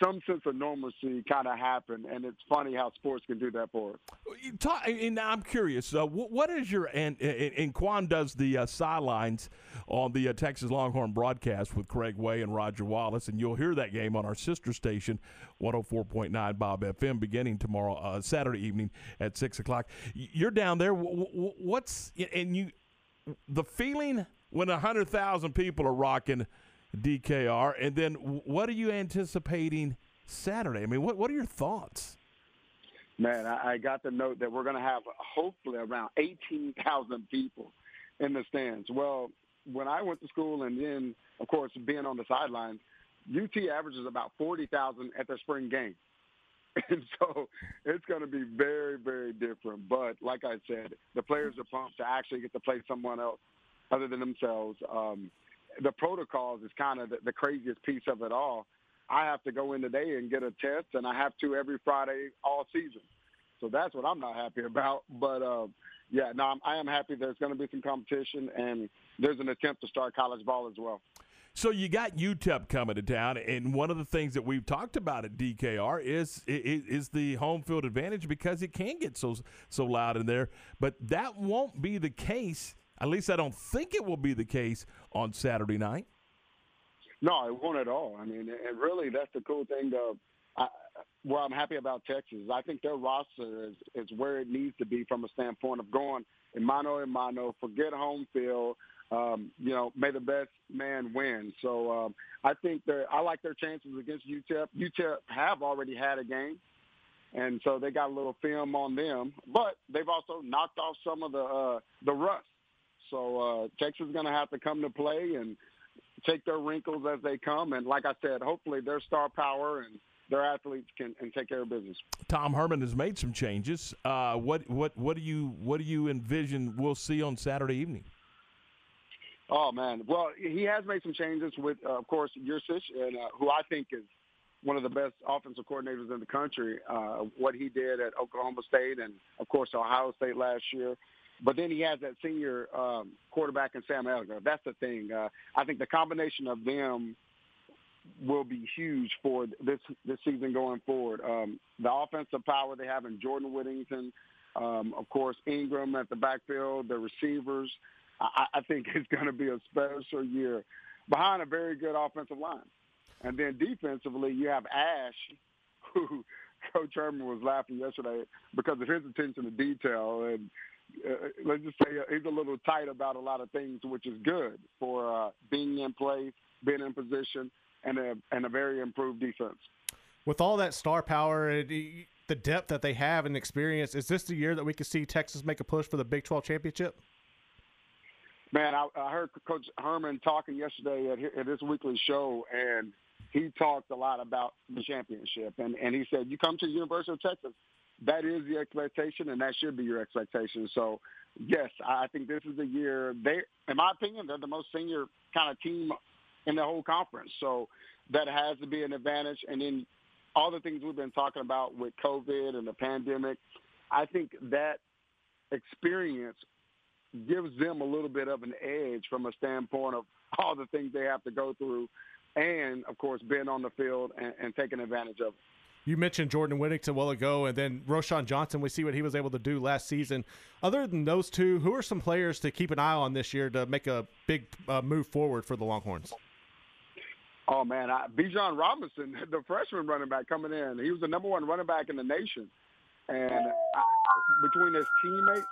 some sense of normalcy kind of happened, and it's funny how sports can do that for us. You talk, and I'm curious, uh, what is your and, – and, and Quan does the uh, sidelines on the uh, Texas Longhorn broadcast with Craig Way and Roger Wallace, and you'll hear that game on our sister station, one oh four point nine Bob F M, beginning tomorrow, uh, Saturday evening at six o'clock. You're down there. What's – and you the feeling when one hundred thousand people are rocking – D K R, and then what are you anticipating Saturday? I mean, what what are your thoughts? Man, I, I got the note that we're going to have hopefully around eighteen thousand people in the stands. Well, when I went to school and then, of course, being on the sidelines, U T averages about forty thousand at their spring game. And so it's going to be very, very different. But like I said, the players are pumped to actually get to play someone else other than themselves. Um The protocols is kind of the, the craziest piece of it all. I have to go in today and get a test, and I have to every Friday all season. So that's what I'm not happy about. But, uh, yeah, no, I'm, I am happy there's going to be some competition, and there's an attempt to start college ball as well. So you got U T E P coming to town, and one of the things that we've talked about at D K R is is, is the home field advantage, because it can get so so loud in there. But that won't be the case. At least I don't think it will be the case on Saturday night. No, it won't at all. I mean, and really, that's the cool thing to, I, where I'm happy about Texas. I think their roster is, is where it needs to be from a standpoint of going in mano a mano, forget home field. Um, you know, may the best man win. So um, I think I like their chances against U T E P. U T E P have already had a game, and so they got a little film on them. But they've also knocked off some of the uh, the rust. So uh, Texas is going to have to come to play and take their wrinkles as they come. And like I said, hopefully their star power and their athletes can and take care of business. Tom Herman has made some changes. Uh, what what what do you what do you envision we'll see on Saturday evening? Oh, man. Well, he has made some changes with, uh, of course, Yursich, and uh, who I think is one of the best offensive coordinators in the country, uh, what he did at Oklahoma State and, of course, Ohio State last year. But then he has that senior um, quarterback in Sam Ellinger. That's the thing. Uh, I think the combination of them will be huge for this this season going forward. Um, the offensive power they have in Jordan Whittington, um, of course, Ingram at the backfield, the receivers. I think it's going to be a special year behind a very good offensive line. And then defensively, you have Ash, who Coach Herman was laughing yesterday because of his attention to detail. And uh, let's just say he's a little tight about a lot of things, which is good for uh, being in play, being in position, and a, and a very improved defense. With all that star power, the depth that they have and experience, is this the year that we could see Texas make a push for the Big twelve championship? Man, I, I heard Coach Herman talking yesterday at his, at his weekly show, and he talked a lot about the championship. And, and he said, you come to the University of Texas, that is the expectation, and that should be your expectation. So, yes, I think this is the year. They, in my opinion, they're the most senior kind of team in the whole conference. So that has to be an advantage. And then all the things we've been talking about with COVID and the pandemic, I think that experience – gives them a little bit of an edge from a standpoint of all the things they have to go through and, of course, being on the field and, and taking advantage of it. You mentioned Jordan Whittington a while ago, and then Roschon Johnson. We see what he was able to do last season. Other than those two, who are some players to keep an eye on this year to make a big uh, move forward for the Longhorns? Oh, man, I, Bijan Robinson, the freshman running back coming in, he was the number one running back in the nation. And I, between his teammates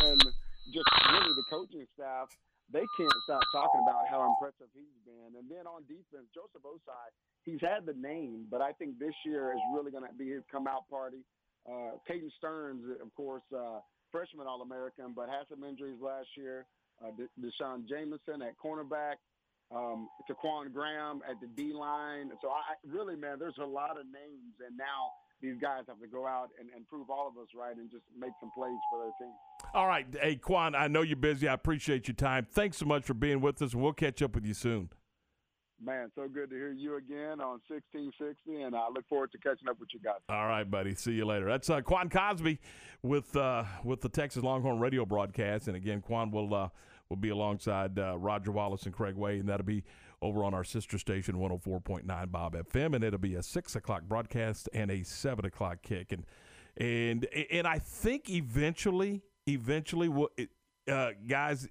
and – just really the coaching staff, they can't stop talking about how impressive he's been. And then on defense, Joseph Osai, he's had the name, but I think this year is really going to be his come-out party. Uh, Caden Stearns, of course, uh, freshman All-American, but had some injuries last year. Uh, De- Deshaun Jameson at cornerback, um, Taquan Graham at the D-line. So, I really, man, there's a lot of names, and now – these guys have to go out and, and prove all of us right and just make some plays for their team. All right. Hey, Quan, I know you're busy. I appreciate your time. Thanks so much for being with us. We'll catch up with you soon. Man, so good to hear you again on sixteen sixty, and I look forward to catching up with you guys. All right, buddy. See you later. That's uh, Quan Cosby with uh, with the Texas Longhorn radio broadcast. And, again, Quan will, uh, will be alongside uh, Roger Wallace and Craig Way, and that'll be over on our sister station, one oh four point nine Bob F M, and it'll be a six o'clock broadcast and a seven o'clock kick, and and and I think eventually, eventually, uh, guys,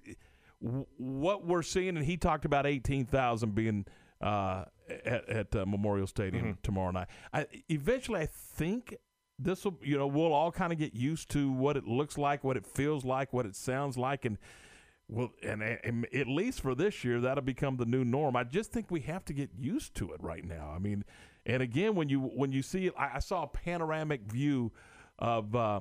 what we're seeing, and he talked about eighteen thousand being uh, at, at uh, Memorial Stadium mm-hmm. tomorrow night. I, eventually, I think this will, you know, we'll all kind of get used to what it looks like, what it feels like, what it sounds like, and. Well, and, and at least for this year, that'll become the new norm. I just think we have to get used to it right now. I mean, and again, when you when you see it, I, I saw a panoramic view of uh,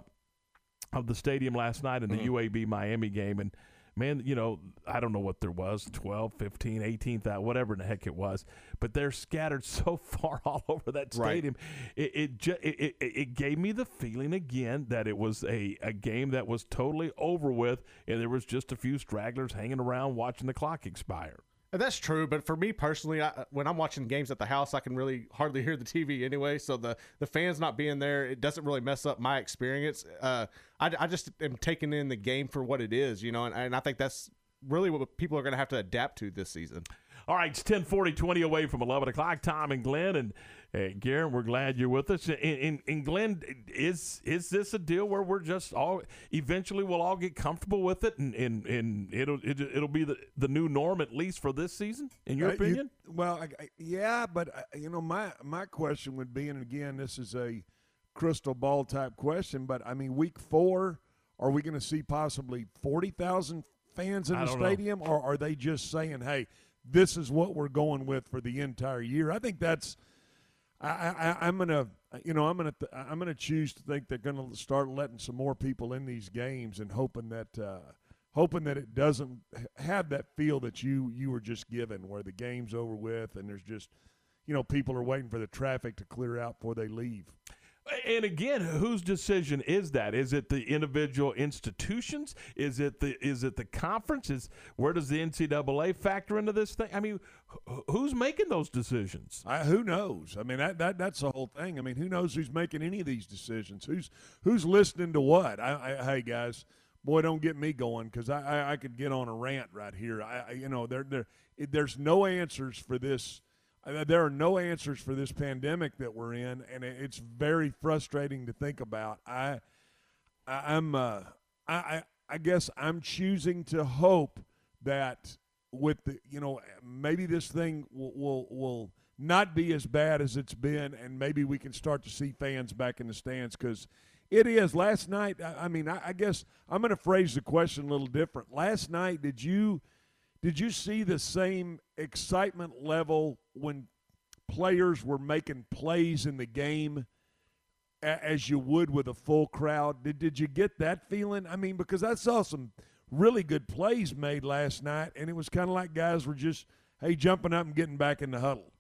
of the stadium last night in the mm-hmm. U A B Miami game, and man, you know, I don't know what there was, twelve, fifteen, eighteen thousand, whatever the heck it was, but they're scattered so far all over that stadium. Right. It it, ju- it, it it gave me the feeling again that it was a, a game that was totally over with, and there was just a few stragglers hanging around watching the clock expire. And that's true, but for me personally, I, when I'm watching games at the house, I can really hardly hear the T V anyway, so the, the fans not being there, it doesn't really mess up my experience. Uh, I, I just am taking in the game for what it is, you know, and, and I think that's really what people are going to have to adapt to this season. All right, it's ten forty, twenty away from eleven o'clock. Tom and Glenn and uh, Garrett, we're glad you're with us. And, and, and Glenn, is is this a deal where we're just all eventually we'll all get comfortable with it, and and, and it'll it, it'll be the, the new norm, at least for this season, in your uh, opinion? You, well, I, I, yeah, but I, you know, my my question would be, and again, this is a crystal ball type question, but I mean, week four, are we going to see possibly forty thousand fans in the stadium, know. Or are they just saying, hey, this is what we're going with for the entire year? I think that's, I, I, I'm gonna, you know, I'm gonna, th- I'm gonna choose to think they're gonna start letting some more people in these games and hoping that, uh, hoping that it doesn't have that feel that you you were just given, where the game's over with and there's just, you know, people are waiting for the traffic to clear out before they leave. And again, whose decision is that? Is it the individual institutions? Is it the is it the conferences? Where does the N C double A factor into this thing? I mean, who's making those decisions? I, who knows? I mean, that, that that's the whole thing. I mean, who knows who's making any of these decisions? Who's who's listening to what? I, I, hey guys, boy, don't get me going, because I, I I could get on a rant right here. I, I you know there there there's no answers for this. There are no answers for this pandemic that we're in, and it's very frustrating to think about. I, I I'm, uh, I, I guess I'm choosing to hope that with the, you know, maybe this thing will, will will not be as bad as it's been, and maybe we can start to see fans back in the stands, because it is. Last night, I, I mean, I, I guess I'm going to phrase the question a little different. Last night, did you? Did you see the same excitement level when players were making plays in the game as you would with a full crowd? Did did you get that feeling? I mean, because I saw some really good plays made last night, and it was kind of like guys were just, hey, jumping up and getting back in the huddle.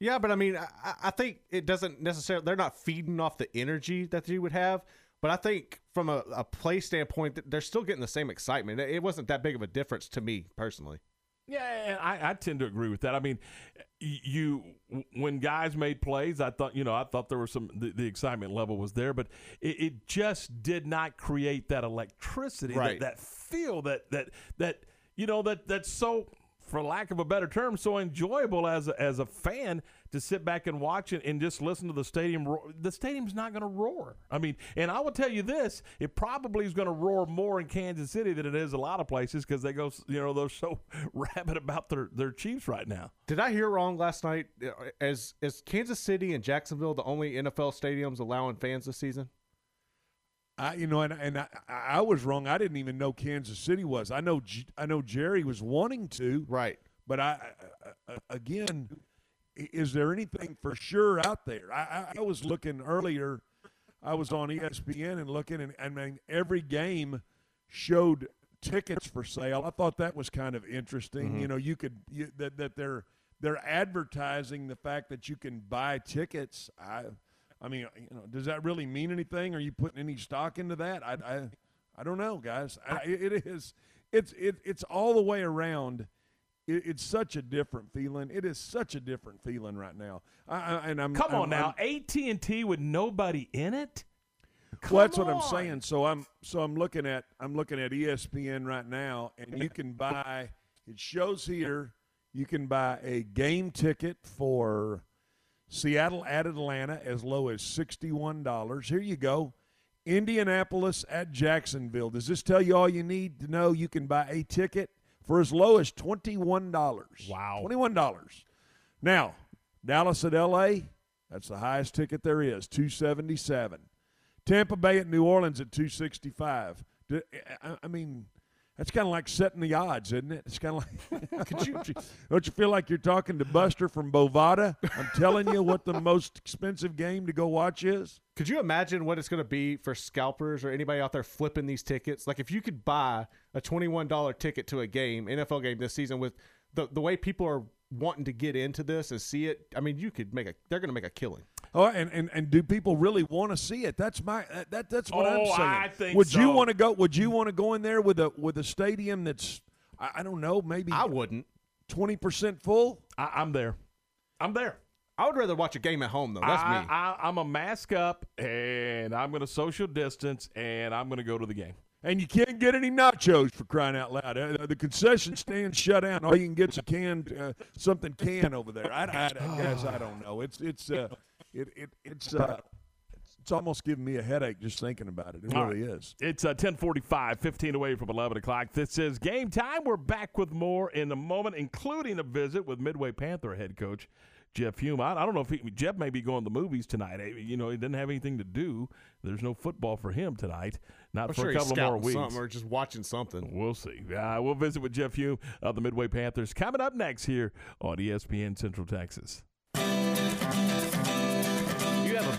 Yeah, but I mean, I, I think it doesn't necessarily – they're not feeding off the energy that you would have. But I think from a, a play standpoint, they're still getting the same excitement. It wasn't that big of a difference to me personally. Yeah, I, I tend to agree with that. I mean, you when guys made plays, I thought you know I thought there was some the, the excitement level was there, but it, it just did not create that electricity, right. that, that feel that that that you know that that's so, for lack of a better term, so enjoyable as a, as a fan to sit back and watch it and just listen to the stadium roar. The stadium's not going to roar. I mean, and I will tell you this, it probably is going to roar more in Kansas City than it is a lot of places, because they go, you know, they're so rabid about their, their Chiefs right now. Did I hear wrong last night? Is, is Kansas City and Jacksonville the only N F L stadiums allowing fans this season? I, you know, and, and I, I was wrong. I didn't even know Kansas City was. I know I know Jerry was wanting to. Right. But, I, I again, is there anything for sure out there? I, I was looking earlier. I was on E S P N and looking, and I mean, every game showed tickets for sale. I thought that was kind of interesting. Mm-hmm. You know, you could you, – that, that they're they're advertising the fact that you can buy tickets. I I mean, you know, does that really mean anything? Are you putting any stock into that? I, I, I don't know, guys. I, it is, it's, it, it's all the way around. It, it's such a different feeling. It is such a different feeling right now. I, I, and I'm come on I'm, now, I'm, A T and T with nobody in it. Come well, that's on. What I'm saying. So I'm, so I'm looking at, I'm looking at E S P N right now, and you can buy. It shows here you can buy a game ticket for Seattle at Atlanta as low as sixty-one dollars. Here you go. Indianapolis at Jacksonville. Does this tell you all you need to know? You can buy a ticket for as low as twenty-one dollars. Wow. twenty-one dollars. Now, Dallas at L A, that's the highest ticket there is, two hundred seventy-seven dollars. Tampa Bay at New Orleans at two hundred sixty-five dollars. I mean, that's kind of like setting the odds, isn't it? It's kind of like, could you, don't you feel like you're talking to Buster from Bovada? I'm telling you what the most expensive game to go watch is. Could you imagine what it's going to be for scalpers or anybody out there flipping these tickets? Like, if you could buy a twenty-one dollar ticket to a game, N F L game this season, with the, the way people are wanting to get into this and see it, I mean, you could make a – they're going to make a killing. Oh, and, and, and do people really want to see it? That's my that that's what oh, I'm saying. I think would so. you want to go? Would you want to go in there with a with a stadium that's I, I don't know, maybe I wouldn't twenty percent full? I, I'm there. I'm there. I would rather watch a game at home though. That's I, me. I, I'm a mask up, and I'm going to social distance, and I'm going to go to the game. And you can't get any nachos, for crying out loud. Uh, the concession stand shut down. All you can get's a canned uh, something canned over there. I, I, I guess I don't know. It's it's uh, it it it's uh, it's almost giving me a headache just thinking about it. It all really right. is. It's uh, ten forty-five, fifteen away from eleven o'clock. This is Game Time. We're back with more in a moment, including a visit with Midway Panther head coach Jeff Hume. I, I don't know if he, Jeff may be going to the movies tonight. You know, he doesn't have anything to do. There's no football for him tonight. Not I'm for sure a couple of more weeks. Or just watching something. We'll see. Uh, we'll visit with Jeff Hume of the Midway Panthers coming up next here on E S P N Central Texas. You have a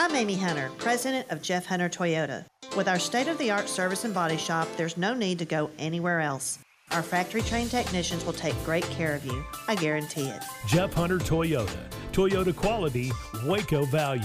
I'm Amy Hunter, president of Jeff Hunter Toyota. With our state-of-the-art service and body shop, there's no need to go anywhere else. Our factory-trained technicians will take great care of you. I guarantee it. Jeff Hunter Toyota. Toyota quality, Waco values.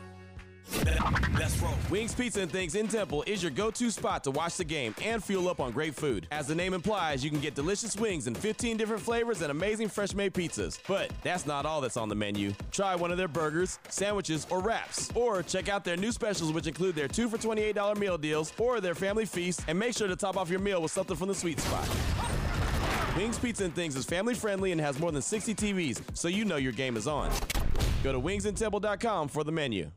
That's wrong. Wings Pizza and Things in Temple is your go-to spot to watch the game and fuel up on great food. As the name implies, you can get delicious wings in fifteen different flavors and amazing fresh-made pizzas. But that's not all that's on the menu. Try one of their burgers, sandwiches, or wraps. Or check out their new specials, which include their two for twenty-eight dollars meal deals or their family feast, and make sure to top off your meal with something from the sweet spot. Wings Pizza and Things is family-friendly and has more than sixty T Vs, so you know your game is on. Go to wings and temple dot com for the menu.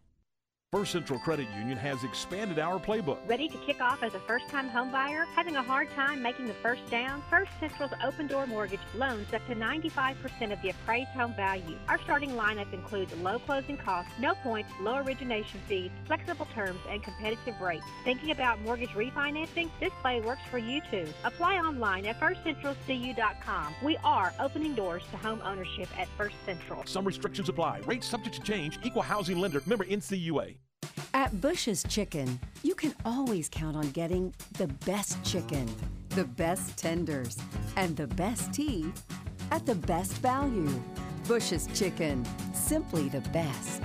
First Central Credit Union has expanded our playbook. Ready to kick off as a first-time homebuyer? Having a hard time making the first down? First Central's Open Door Mortgage loans up to ninety-five percent of the appraised home value. Our starting lineup includes low closing costs, no points, low origination fees, flexible terms, and competitive rates. Thinking about mortgage refinancing? This play works for you, too. Apply online at first central c u dot com. We are opening doors to home ownership at First Central. Some restrictions apply. Rates subject to change. Equal housing lender. Member N C U A. At Bush's Chicken, you can always count on getting the best chicken, the best tenders, and the best tea at the best value. Bush's Chicken, simply the best.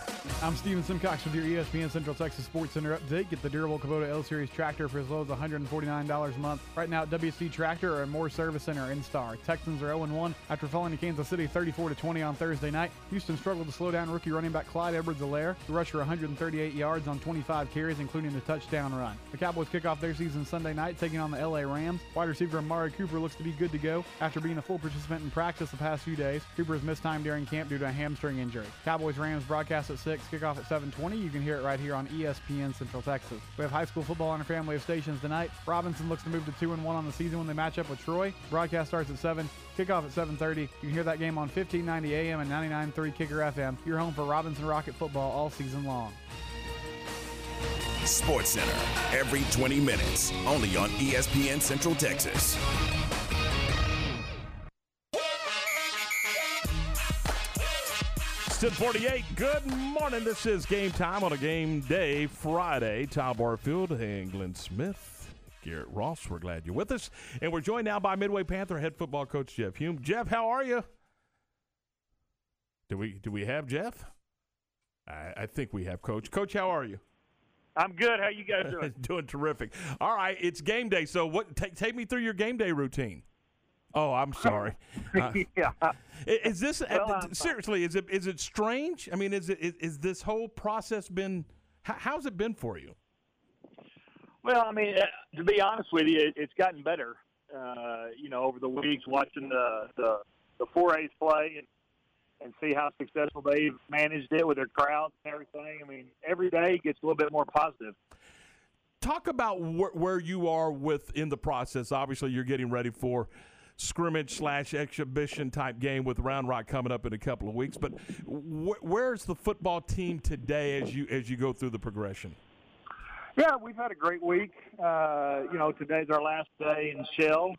I'm Stephen Simcox with your E S P N Central Texas Sports Center update. Get the durable Kubota L-Series tractor for as low as one hundred forty-nine dollars a month. Right now at W C Tractor or at Moore Service Center in Star. Texans are oh and one after falling to Kansas City thirty-four to twenty on Thursday night. Houston struggled to slow down rookie running back Clyde Edwards-Helaire. The rusher one hundred thirty-eight yards on twenty-five carries, including a touchdown run. The Cowboys kick off their season Sunday night, taking on the L A Rams. Wide receiver Amari Cooper looks to be good to go after being a full participant in practice the past few days. Cooper has missed time during camp due to a hamstring injury. Cowboys-Rams broadcast at six. Kickoff at seven twenty. You can hear it right here on E S P N Central Texas. We have high school football on our family of stations tonight. Robinson looks to move to two and one on the season when they match up with Troy. Broadcast starts at seven. Kickoff at seven thirty. You can hear that game on fifteen ninety A M and ninety-nine point three Kicker F M. You're home for Robinson Rocket football all season long. Sports Center every twenty minutes, only on E S P N Central Texas. ten forty-eight, good morning. This is Game Time on a game day Friday. Tom Barfield and Glenn Smith, Garrett Ross, we're glad you're with us. And we're joined now by Midway Panther head football coach Jeff Hume. Jeff, how are you? Do we do we have Jeff? I, I think we have Coach. Coach, how are you? I'm good. How you guys doing? Doing terrific. All right, it's game day. So what? Take take me through your game day routine. Oh, I'm sorry. Uh, yeah. Is this well, seriously? Is it is it strange? I mean, is it is, is this whole process been? How, how's it been for you? Well, I mean, to be honest with you, it, it's gotten better. Uh, you know, over the weeks, watching the the, the four A's play and, and see how successful they've managed it with their crowds and everything. I mean, every day gets a little bit more positive. Talk about wh- where you are with in the process. Obviously, you're getting ready for scrimmage slash exhibition type game with Round Rock coming up in a couple of weeks. But wh- where's the football team today as you as you go through the progression? Yeah, we've had a great week. Uh, you know, today's our last day in shell,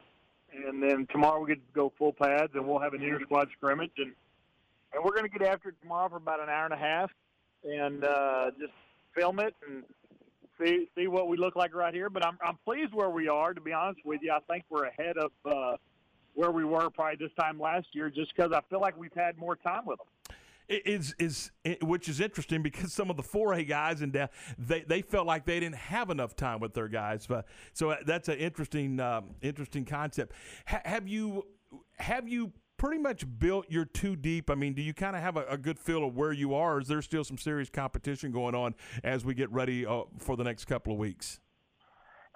and then tomorrow we get to go full pads, and we'll have an inter-squad scrimmage. And, and we're going to get after it tomorrow for about an hour and a half and uh, just film it and see see what we look like right here. But I'm I'm pleased where we are, to be honest with you. I think we're ahead of uh, where we were probably this time last year just because I feel like we've had more time with them. Is is which is interesting because some of the four A guys and they they felt like they didn't have enough time with their guys, but so that's an interesting um, interesting concept. H- have you have you pretty much built your two deep? I mean, do you kind of have a, a good feel of where you are? Or is there still some serious competition going on as we get ready uh, for the next couple of weeks?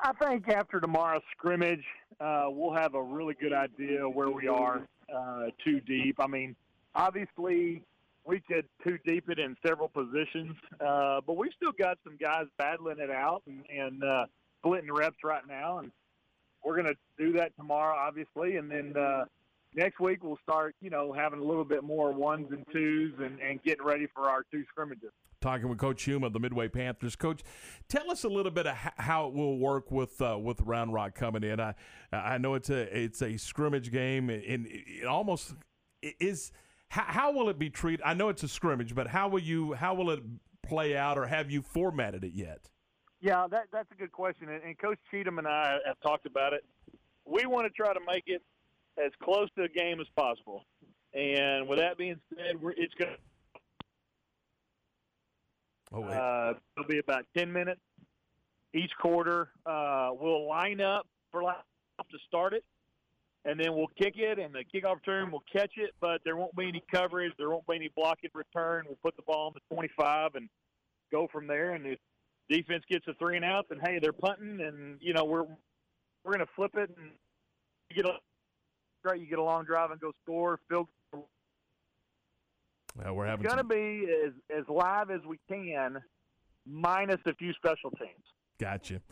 I think after tomorrow's scrimmage, uh, we'll have a really good idea where we are uh, two deep. I mean, obviously. We could two deep it in several positions, uh, but we've still got some guys battling it out and, and uh, splitting reps right now, and we're going to do that tomorrow, obviously. And then uh, next week we'll start, you know, having a little bit more ones and twos and, and getting ready for our two scrimmages. Talking with Coach Hume of the Midway Panthers. Coach, tell us a little bit of how it will work with uh, with Round Rock coming in. I I know it's a it's a scrimmage game, and it almost is. How, how will it be treated? I know it's a scrimmage, but how will you? How will it play out, or have you formatted it yet? Yeah, that, that's a good question, and, and Coach Cheatham and I have talked about it. We want to try to make it as close to a game as possible, and with that being said, we're, it's going to oh, uh, it'll be about ten minutes each quarter. Uh, we'll line up for like to start it. And then we'll kick it, and the kickoff return will catch it, but there won't be any coverage. There won't be any blocking return. We'll put the ball on the twenty-five and go from there. And if defense gets a three and out, then, hey, they're punting, and, you know, we're we're going to flip it. And you get, a, you get a long drive and go score. Field. Well, we're having it's going to be as, as live as we can, minus a few special teams. Gotcha.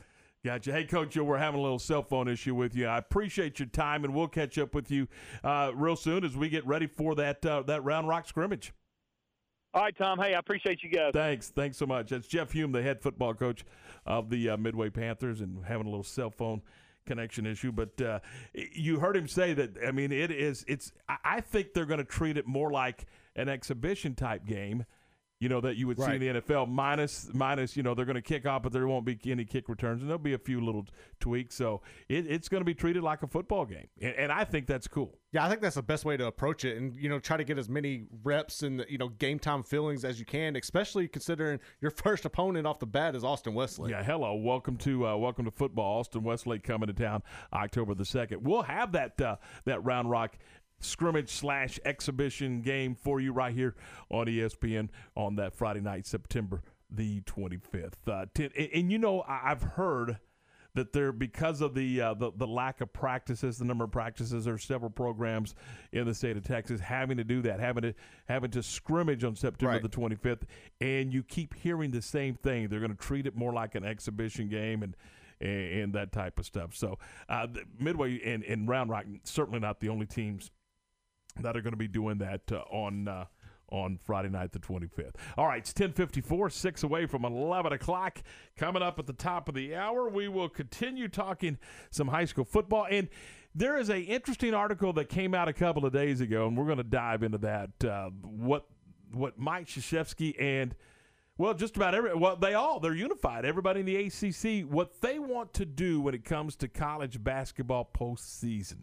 Gotcha. Hey, Coach, we're having a little cell phone issue with you. I appreciate your time, and we'll catch up with you uh, real soon as we get ready for that uh, that Round Rock scrimmage. All right, Tom. Hey, I appreciate you guys. Thanks. Thanks so much. That's Jeff Hume, the head football coach of the uh, Midway Panthers, and having a little cell phone connection issue. But uh, you heard him say that, I mean, it is, it's, I think they're going to treat it more like an exhibition type game. You know, that you would right. see in the N F L, minus, minus. you know, they're going to kick off, but there won't be any kick returns, and there'll be a few little tweaks. So it, it's going to be treated like a football game, and, and I think that's cool. Yeah, I think that's the best way to approach it, and, you know, try to get as many reps and, you know, game time feelings as you can, especially considering your first opponent off the bat is Austin Westlake. Yeah, hello. Welcome to uh, welcome to football. Austin Westlake coming to town October the second. We'll have that uh, that Round Rock scrimmage slash exhibition game for you right here on E S P N on that Friday night, September the twenty-fifth. Uh, ten, and, and, you know, I, I've heard that there, because of the, uh, the the lack of practices, the number of practices, there are several programs in the state of Texas having to do that, having to having to scrimmage on September right. the twenty-fifth, and you keep hearing the same thing. They're going to treat it more like an exhibition game and and, and that type of stuff. So uh, Midway and, and Round Rock, certainly not the only teams that are going to be doing that uh, on uh, on Friday night, the twenty-fifth. All right, it's ten fifty-four, six away from eleven o'clock. Coming up at the top of the hour, we will continue talking some high school football. And there is an interesting article that came out a couple of days ago, and we're going to dive into that, uh, what what Mike Krzyzewski and, well, just about every, well, they all, they're unified, everybody in the A C C, what they want to do when it comes to college basketball postseason.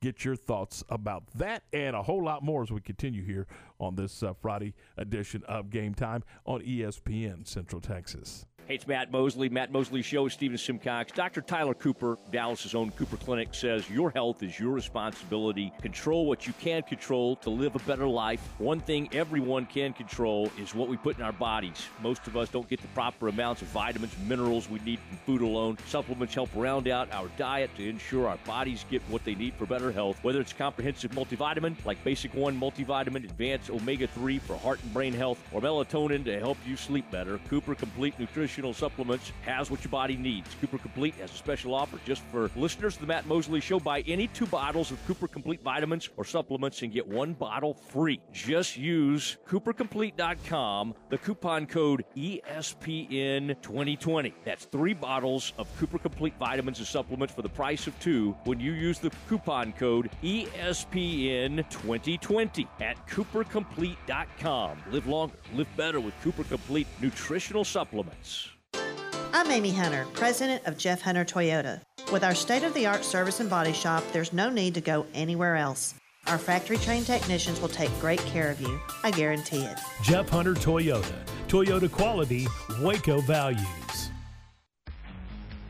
get your thoughts about that and a whole lot more as we continue here on this uh, Friday edition of Game Time on E S P N Central Texas. Hey, it's Matt Mosley. Matt Mosley Show, Stephen Simcox. Doctor Tyler Cooper, Dallas' own Cooper Clinic, says your health is your responsibility. Control what you can control to live a better life. One thing everyone can control is what we put in our bodies. Most of us don't get the proper amounts of vitamins, minerals we need from food alone. Supplements help round out our diet to ensure our bodies get what they need for better health. Whether it's comprehensive multivitamin, like Basic One Multivitamin, Advanced Omega three for heart and brain health, or melatonin to help you sleep better, Cooper Complete Nutrition Supplements has what your body needs. Cooper Complete has a special offer just for listeners to the Matt Mosley Show. Buy any two bottles of Cooper Complete vitamins or supplements and get one bottle free. Just use Cooper Complete dot com, the coupon code E S P N twenty twenty. That's three bottles of Cooper Complete vitamins and supplements for the price of two when you use the coupon code E S P N twenty twenty at Cooper Complete dot com. Live longer, live better with Cooper Complete Nutritional Supplements. I'm Amy Hunter, president of Jeff Hunter Toyota. With our state-of-the-art service and body shop, there's no need to go anywhere else. Our factory-trained technicians will take great care of you. I guarantee it. Jeff Hunter Toyota. Toyota quality, Waco values.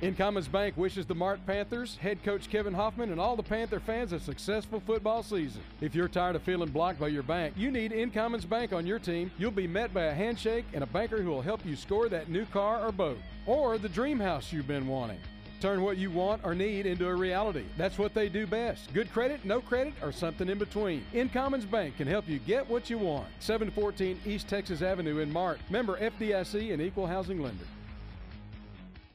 Incommons Bank wishes the Mart Panthers, head coach Kevin Hoffman, and all the Panther fans a successful football season. If you're tired of feeling blocked by your bank, you need Incommons Bank on your team. You'll be met by a handshake and a banker who will help you score that new car or boat, or the dream house you've been wanting. Turn what you want or need into a reality. That's what they do best. Good credit, no credit, or something in between. Incommons Bank can help you get what you want. seven fourteen East Texas Avenue in Mart. Member F D I C and Equal Housing Lender.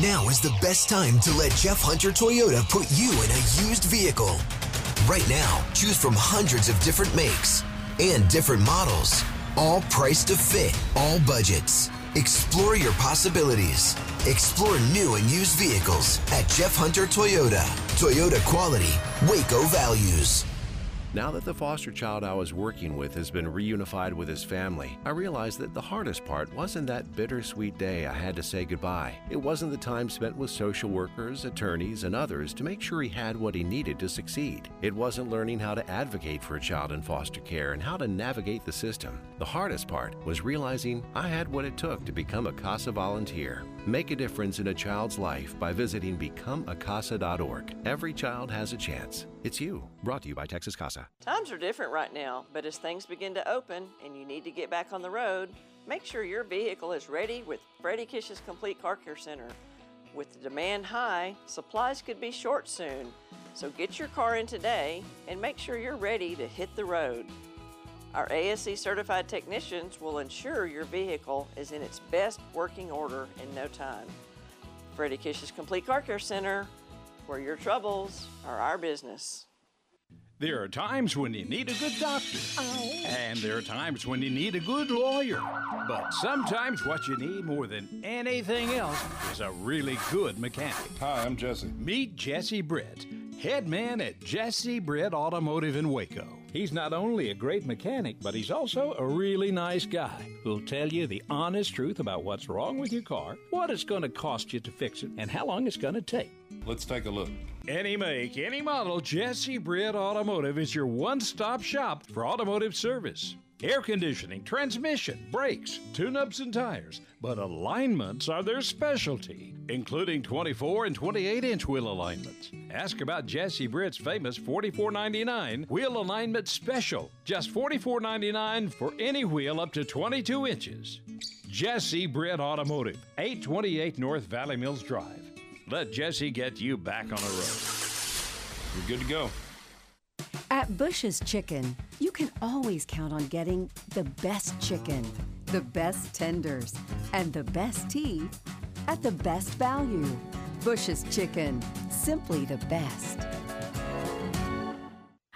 Now is the best time to let Jeff Hunter Toyota put you in a used vehicle. Right now, choose from hundreds of different makes and different models, all priced to fit all budgets. Explore your possibilities. Explore new and used vehicles at Jeff Hunter Toyota. Toyota quality, Waco values. Now that the foster child I was working with has been reunified with his family, I realized that the hardest part wasn't that bittersweet day I had to say goodbye. It wasn't the time spent with social workers, attorneys, and others to make sure he had what he needed to succeed. It wasn't learning how to advocate for a child in foster care and how to navigate the system. The hardest part was realizing I had what it took to become a CASA volunteer. Make a difference in a child's life by visiting become a casa dot org. Every child has a chance. It's you. Brought to you by Texas CASA. Times are different right now, but as things begin to open and you need to get back on the road, make sure your vehicle is ready with Freddie Kish's Complete Car Care Center. With the demand high, supplies could be short soon, so get your car in today and make sure you're ready to hit the road. Our A S C certified technicians will ensure your vehicle is in its best working order in no time. Freddie Kish's Complete Car Care Center, where your troubles are our business. There are times when you need a good doctor, oh. and there are times when you need a good lawyer. But sometimes what you need more than anything else is a really good mechanic. Hi, I'm Jesse. Meet Jesse Britt, head man at Jesse Britt Automotive in Waco. He's not only a great mechanic, but he's also a really nice guy who'll tell you the honest truth about what's wrong with your car, what it's going to cost you to fix it, and how long it's going to take. Let's take a look. Any make, any model, Jesse Britt Automotive is your one-stop shop for automotive service. Air conditioning, transmission, brakes, tune-ups and tires, but alignments are their specialty, including twenty-four and twenty-eight inch wheel alignments. Ask about Jesse Britt's famous forty-four ninety-nine wheel alignment special. Just forty-four ninety-nine for any wheel up to twenty-two inches. Jesse Britt Automotive, eight twenty-eight North Valley Mills Drive. Let Jesse get you back on the road. You're good to go. At Bush's Chicken, you can always count on getting the best chicken. the best tenders, and the best tea at the best value. Bush's Chicken, simply the best.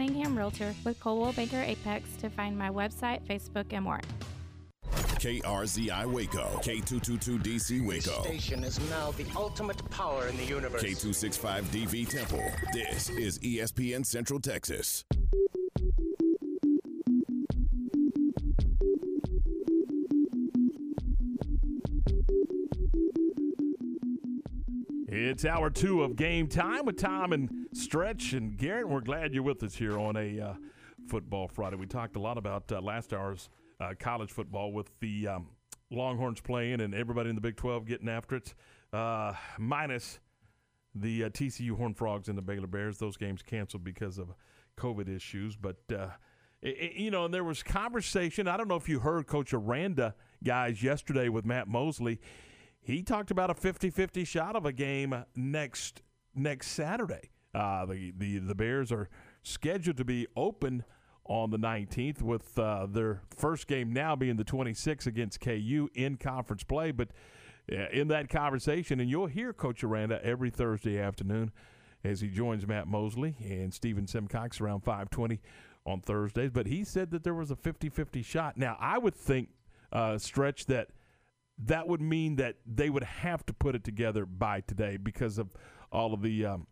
Cunningham Realtor with Coldwell Banker Apex to find my website, Facebook, and more. K R Z I Waco, K two twenty-two D C Waco. This station is now the ultimate power in the universe. K two sixty-five D V Temple. This is E S P N Central Texas. It's hour two of Game Time with Tom and Stretch and Garrett. We're glad you're with us here on a uh, Football Friday. We talked a lot about uh, last hour's uh, college football with the um, Longhorns playing and everybody in the Big twelve getting after it, uh, minus the uh, T C U Horned Frogs and the Baylor Bears. Those games canceled because of COVID issues. But, uh, it, you know, and there was conversation. I don't know if you heard Coach Aranda, guys, yesterday with Matt Mosley. He talked about a fifty-fifty shot of a game next next Saturday. Uh, the, the, the Bears are scheduled to be open on the nineteenth with uh, their first game now being the twenty-sixth against K U in conference play. But uh, in that conversation, and you'll hear Coach Aranda every Thursday afternoon as he joins Matt Mosley and Stephen Simcox around five twenty on Thursdays. But he said that there was a fifty-fifty shot. Now, I would think, uh, Stretch, that that would mean that they would have to put it together by today because of all of the um,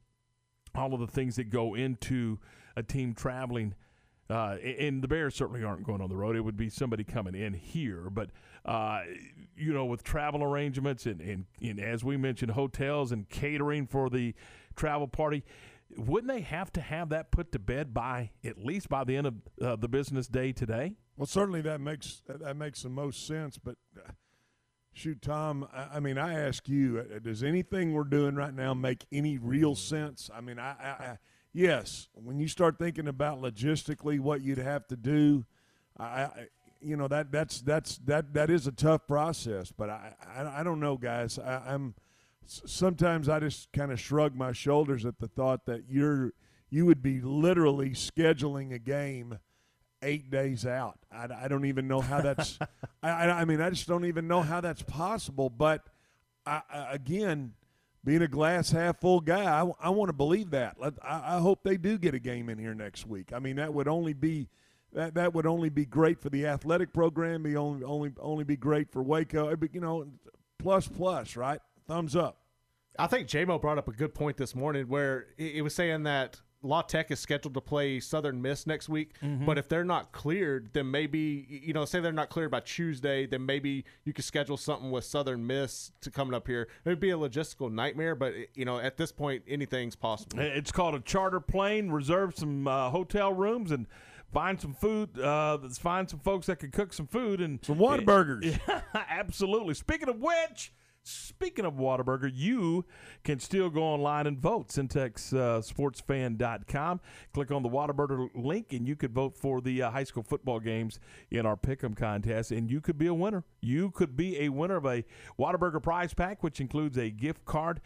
all of the things that go into a team traveling. Uh, and the Bears certainly aren't going on the road. It would be somebody coming in here. But, uh, you know, with travel arrangements and, and, and, as we mentioned, hotels and catering for the travel party, wouldn't they have to have that put to bed by at least by the end of uh, the business day today? Well, certainly that makes that makes the most sense, but uh, – shoot, Tom, I mean, I ask you, does anything we're doing right now make any real sense? I mean, I, I, I yes, when you start thinking about logistically what you'd have to do, I, you know, that that's that's that that is a tough process. But I, I, I don't know, guys. I, I'm sometimes I just kind of shrug my shoulders at the thought that you're you would be literally scheduling a game eight days out. I, I don't even know how that's I, I mean, I just don't even know how that's possible. But, I, I, again, being a glass half full guy, I, I want to believe that. Let, I, I hope they do get a game in here next week. I mean, that would only be that, that would only be great for the athletic program, be only, only, only be great for Waco. But, you know, plus, plus, right? Thumbs up. I think J-Mo brought up a good point this morning where it was saying that La Tech is scheduled to play Southern Miss next week, mm-hmm. but if they're not cleared, then maybe, you know, say they're not cleared by Tuesday, then maybe you could schedule something with Southern Miss to coming up here. It would be a logistical nightmare, but, you know, at this point, anything's possible. It's called a charter plane. Reserve some uh, hotel rooms and find some food. Uh, find some folks that can cook some food and some Whataburgers. Yeah, absolutely. Speaking of which. Speaking of Whataburger, you can still go online and vote. Syntex Sports Fan dot com. Click on the Whataburger link, and you could vote for the uh, high school football games in our Pick'em contest, and you could be a winner. You could be a winner of a Whataburger prize pack, which includes a gift card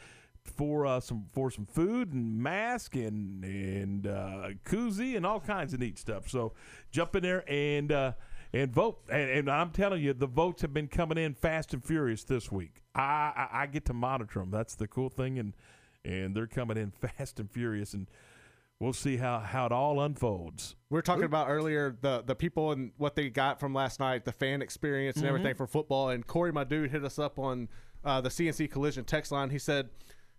for uh, some for some food and mask and, and uh, koozie and all kinds of neat stuff. So jump in there and uh, and vote. And, and I'm telling you, the votes have been coming in fast and furious this week. I, I get to monitor them. That's the cool thing, and and they're coming in fast and furious, and we'll see how, how it all unfolds. We were talking Ooh. about earlier the, the people and what they got from last night, the fan experience and mm-hmm. everything for football, and Corey, my dude, hit us up on uh, the C N C Collision text line. He said,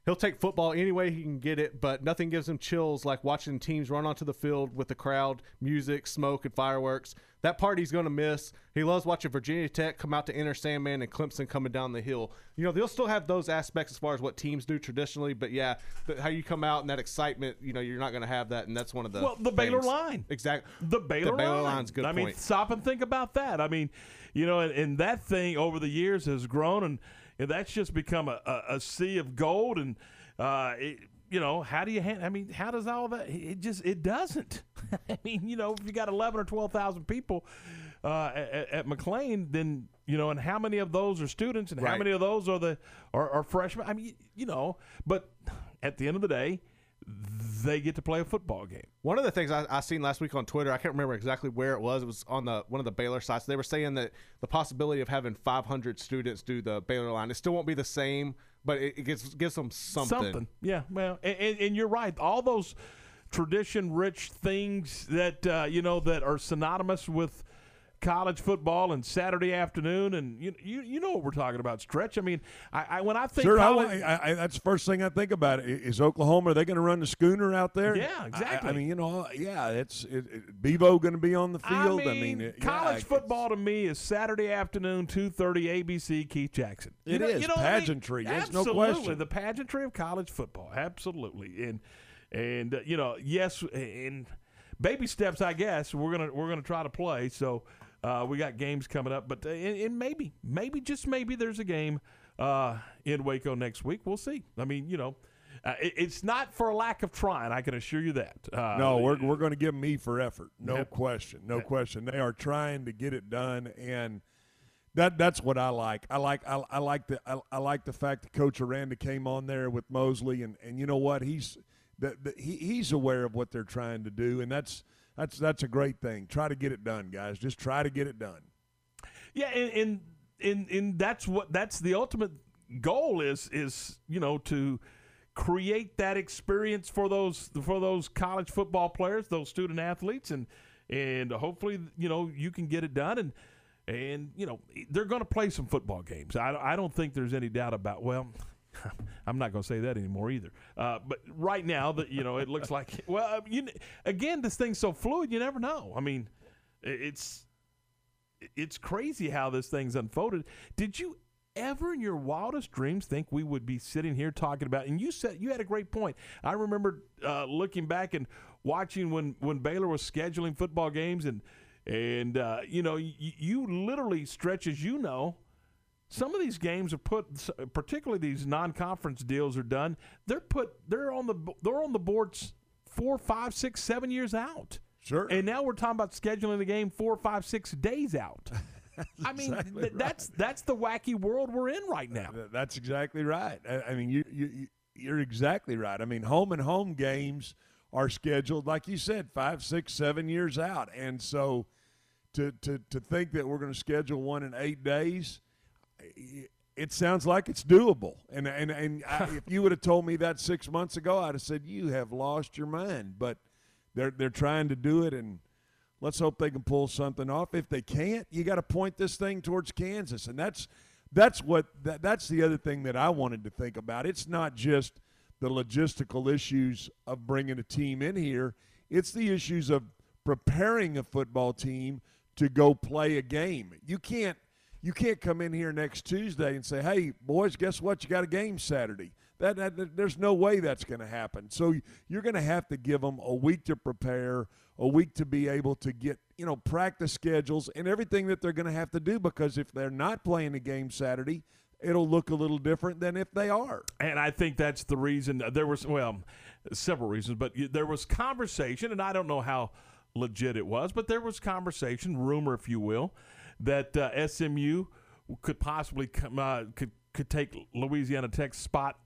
He'll take football any way he can get it, but nothing gives him chills like watching teams run onto the field with the crowd, music, smoke, and fireworks. That part he's going to miss. He loves watching Virginia Tech come out to Enter Sandman and Clemson coming down the hill. You know, they'll still have those aspects as far as what teams do traditionally, but, yeah, the, how you come out and that excitement, you know, you're not going to have that, and that's one of the Well, the things. Baylor line. Exactly. The Baylor, the Baylor line. line's good I point. mean, stop and think about that. I mean, you know, and, and that thing over the years has grown, and And that's just become a, a, a sea of gold, and uh, it, you know, how do you? Ha- I mean, how does all that? It just it doesn't. I mean, you know, if you got eleven or twelve thousand people uh, at, at McLean, then you know, and how many of those are students, and right. how many of those are the are, are freshmen? I mean, you know, but at the end of the day, they get to play a football game. One of the things I, I seen last week on Twitter, I can't remember exactly where it was. It was on the one of the Baylor sites. They were saying that the possibility of having five hundred students do the Baylor line, it still won't be the same, but it, it gives gives them something. Something, yeah. Well, and, and, and you're right. All those tradition-rich things that uh, you know that are synonymous with college football and Saturday afternoon, and you you, you know what we're talking about, Stretch. I mean, I, I when I think sure, college, I, I, I, that's the first thing I think about. Is Oklahoma, are they going to run the schooner out there? Yeah, exactly. I, I mean, you know, yeah, it's it, it, Bevo going to be on the field. I mean, I mean it, college yeah, football to me is Saturday afternoon, two thirty, A B C, Keith Jackson. It you know, is you know pageantry. I mean? There's absolutely, no question. The pageantry of college football, absolutely. And and uh, you know, yes, and baby steps. I guess we're gonna we're gonna try to play so. Uh, we got games coming up, but uh, and, and maybe, maybe just maybe there's a game uh, in Waco next week. We'll see. I mean, you know, uh, it, it's not for lack of trying. I can assure you that. Uh, no, we're we're going to give them E for effort. No yeah. question. No yeah. question. They are trying to get it done, and that that's what I like. I like I, I like the I, I like the fact that Coach Aranda came on there with Mosley, and, and you know what, he's the, the, he he's aware of what they're trying to do, and that's. That's that's a great thing. Try to get it done, guys. Just try to get it done. Yeah, and and, and, and that's what that's the ultimate goal is is, you know, to create that experience for those for those college football players, those student athletes, and and hopefully, you know, you can get it done, and and you know, they're going to play some football games. I I don't think there's any doubt about. Well, I'm not going to say that anymore either. Uh, but right now, the, you know, it looks like – well, you, again, this thing's so fluid, you never know. I mean, it's it's crazy how this thing's unfolded. Did you ever in your wildest dreams think we would be sitting here talking about – and you said you had a great point. I remember uh, looking back and watching when, when Baylor was scheduling football games, and, and uh, you know, you, you literally stretch, as you know, some of these games are put, particularly these non-conference deals are done. They're put, they're on the, they're on the boards four, five, six, seven years out. Sure. And now we're talking about scheduling the game four, five, six days out. I mean, exactly th- right. that's that's the wacky world we're in right now. That's exactly right. I mean, you, you you're exactly right. I mean, home and home games are scheduled, like you said, five, six, seven years out, and so to to to think that we're going to schedule one in eight days. It sounds like it's doable, and and and I, if you would have told me that six months ago, I'd have said you have lost your mind. But they're they're trying to do it, and let's hope they can pull something off. If they can't, you got to point this thing towards Kansas, and that's that's what that, that's the other thing that I wanted to think about. It's not just the logistical issues of bringing a team in here; it's the issues of preparing a football team to go play a game. You can't. You can't come in here next Tuesday and say, hey, boys, guess what? You got a game Saturday. That, that There's no way that's going to happen. So you're going to have to give them a week to prepare, a week to be able to get, you know, practice schedules and everything that they're going to have to do, because if they're not playing a game Saturday, it'll look a little different than if they are. And I think that's the reason. There was, well, several reasons, but there was conversation, and I don't know how legit it was, but there was conversation, rumor, if you will, that uh, S M U could possibly come, uh, could could take Louisiana Tech's spot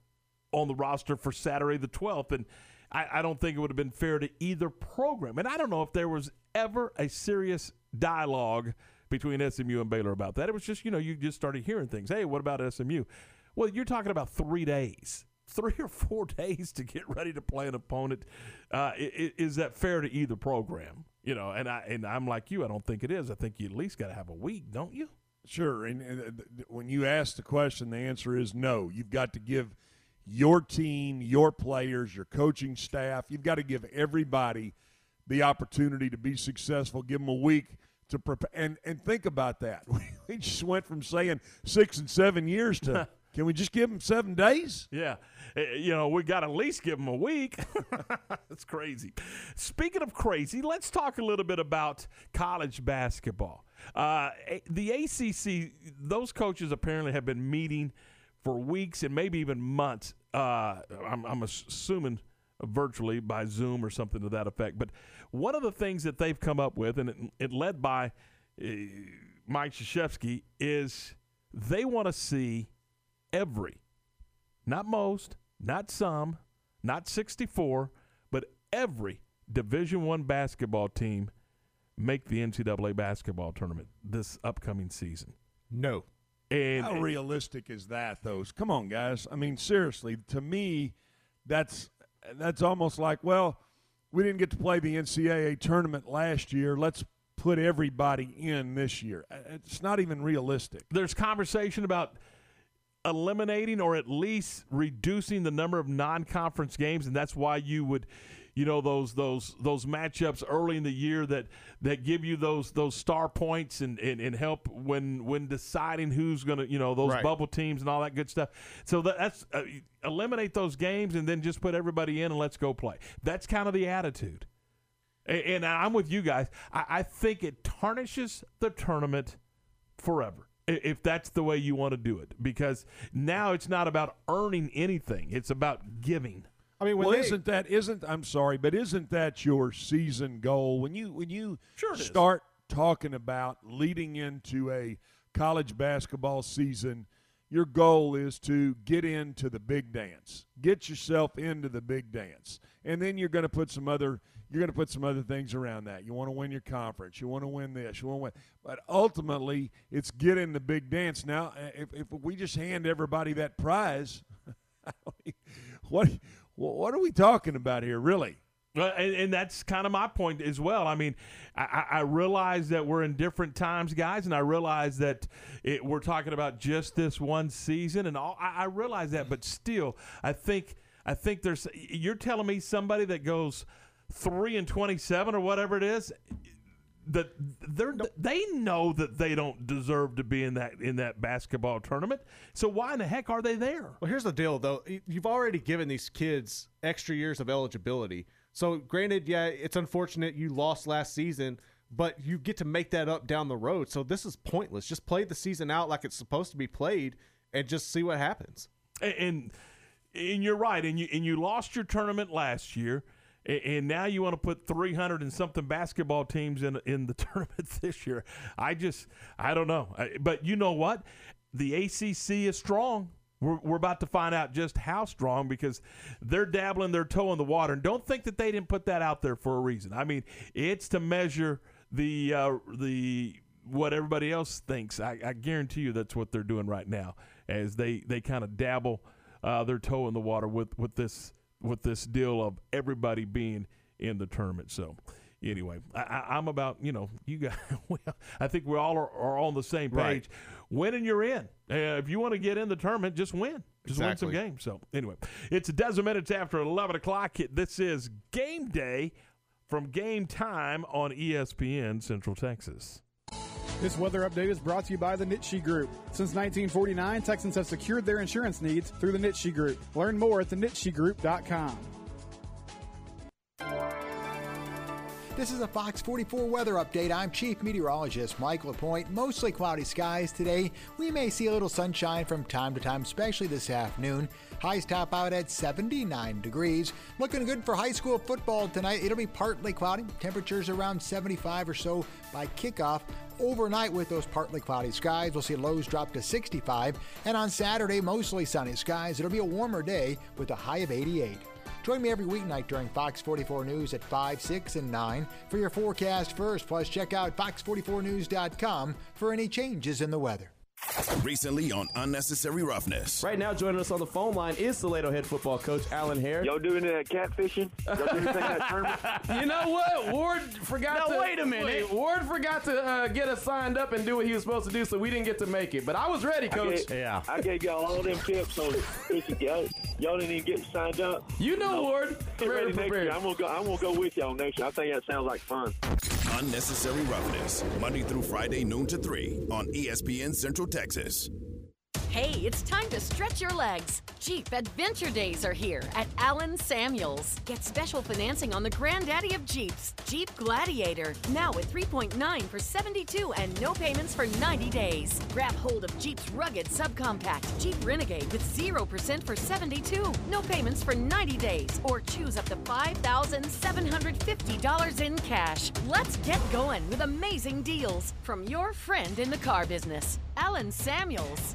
on the roster for Saturday the twelfth, and I, I don't think it would have been fair to either program. And I don't know if there was ever a serious dialogue between S M U and Baylor about that. It was just, you know, you just started hearing things. Hey, what about S M U? Well, you're talking about three days, three or four days to get ready to play an opponent. Uh, is that fair to either program? You know, and I and I'm like you. I don't think it is. I think you at least got to have a week, don't you? Sure. And, and when you ask the question, the answer is no. You've got to give your team, your players, your coaching staff. You've got to give everybody the opportunity to be successful. Give them a week to prepare. And, and think about that. We just went from saying six and seven years to – can we just give them seven days? Yeah. You know, we got to at least give them a week. That's crazy. Speaking of crazy, let's talk a little bit about college basketball. Uh, the A C C, those coaches apparently have been meeting for weeks and maybe even months. Uh, I'm, I'm assuming virtually by Zoom or something to that effect. But one of the things that they've come up with, and it, it led by uh, Mike Krzyzewski, is they want to see – every, not most, not some, not sixty-four, but every Division One basketball team make the N C double A basketball tournament this upcoming season. No. And how and, realistic is that, though? Come on, guys. I mean, seriously, to me, that's that's almost like, well, we didn't get to play the N C double A tournament last year. Let's put everybody in this year. It's not even realistic. There's conversation about – eliminating or at least reducing the number of non-conference games, and that's why you would, you know, those those those matchups early in the year that that give you those those star points and and, and help when when deciding who's going to, you know, those right. bubble teams and all that good stuff. So that, that's uh, eliminate those games and then just put everybody in and let's go play. That's kind of the attitude, and, and I'm with you guys. I, I think it tarnishes the tournament forever if that's the way you want to do it, because now it's not about earning anything. It's about giving. I mean, well, they, isn't that, isn't, I'm sorry, but isn't that your season goal? When you, when you sure start is. talking about leading into a college basketball season, your goal is to get into the big dance, get yourself into the big dance. And then you're going to put some other, you're going to put some other things around that. You want to win your conference. You want to win this. You want to win. But ultimately, it's get in the big dance. Now, if, if we just hand everybody that prize, what what are we talking about here, really? Well, and, and that's kind of my point as well. I mean, I, I realize that we're in different times, guys, and I realize that it, we're talking about just this one season, and all, I, I realize that. But still, I think I think there's. You're telling me somebody that goes three and twenty-seven or whatever it is, that they're nope. they know that they don't deserve to be in that in that basketball tournament. So why in the heck are they there? Well, here's the deal, though. You've already given these kids extra years of eligibility. So granted, yeah, it's unfortunate you lost last season, but you get to make that up down the road. So this is pointless. Just play the season out like it's supposed to be played, and just see what happens. And and, and you're right. And you and you lost your tournament last year. And now you want to put three hundred and something basketball teams in in the tournament this year. I just, I don't know. But you know what? The A C C is strong. We're, we're about to find out just how strong, because they're dabbling their toe in the water. And don't think that they didn't put that out there for a reason. I mean, it's to measure the uh, the what everybody else thinks. I, I guarantee you that's what they're doing right now, as they, they kind of dabble uh, their toe in the water with, with this with this deal of everybody being in the tournament. So anyway, I, I'm about, you know, you guys, well, I think we all are, are on the same page. Right. Winning, you're in. Uh, if you want to get in the tournament, just win. Just exactly. win some games. So anyway, it's a dozen minutes after eleven o'clock. This is Game Day from Game Time on E S P N Central Texas. This weather update is brought to you by the Nitshe Group. Since nineteen forty-nine, Texans have secured their insurance needs through the Nitshe Group. Learn more at the nitshe group dot com. This is a Fox forty-four weather update. I'm Chief Meteorologist Mike LaPoint. Mostly cloudy skies today. We may see a little sunshine from time to time, especially this afternoon. Highs top out at seventy-nine degrees. Looking good for high school football tonight. It'll be partly cloudy. Temperatures around seventy-five or so by kickoff. Overnight with those partly cloudy skies, we'll see lows drop to sixty-five. And on Saturday, mostly sunny skies. It'll be a warmer day with a high of eighty-eight. Join me every weeknight during Fox forty-four News at five, six, and nine for your forecast first. Plus, check out fox forty-four news dot com for any changes in the weather. Recently on Unnecessary Roughness. Right now, joining us on the phone line is Toledo head football coach Alan Hare. Y'all doing that catfishing? Y'all doing that tournament? You know what? Ward forgot now, to... wait a minute. Wait, Ward forgot to uh, get us signed up and do what he was supposed to do, so we didn't get to make it. But I was ready, coach. I gave, yeah. I gave y'all all them tips on fishing, y'all. Y'all didn't even get signed up. You know, Ward. Get ready next year. I'm gonna go. I'm gonna go with y'all next year. I think that sounds like fun. Unnecessary Roughness, Monday through Friday, noon to three on E S P N Central Texas. Hey, it's time to stretch your legs. Jeep Adventure Days are here at Allen Samuels. Get special financing on the granddaddy of Jeeps, Jeep Gladiator. Now at three point nine for seventy-two and no payments for ninety days. Grab hold of Jeep's rugged subcompact, Jeep Renegade with zero percent for seventy-two. No payments for ninety days or choose up to five thousand seven hundred fifty dollars in cash. Let's get going with amazing deals from your friend in the car business, Allen Samuels.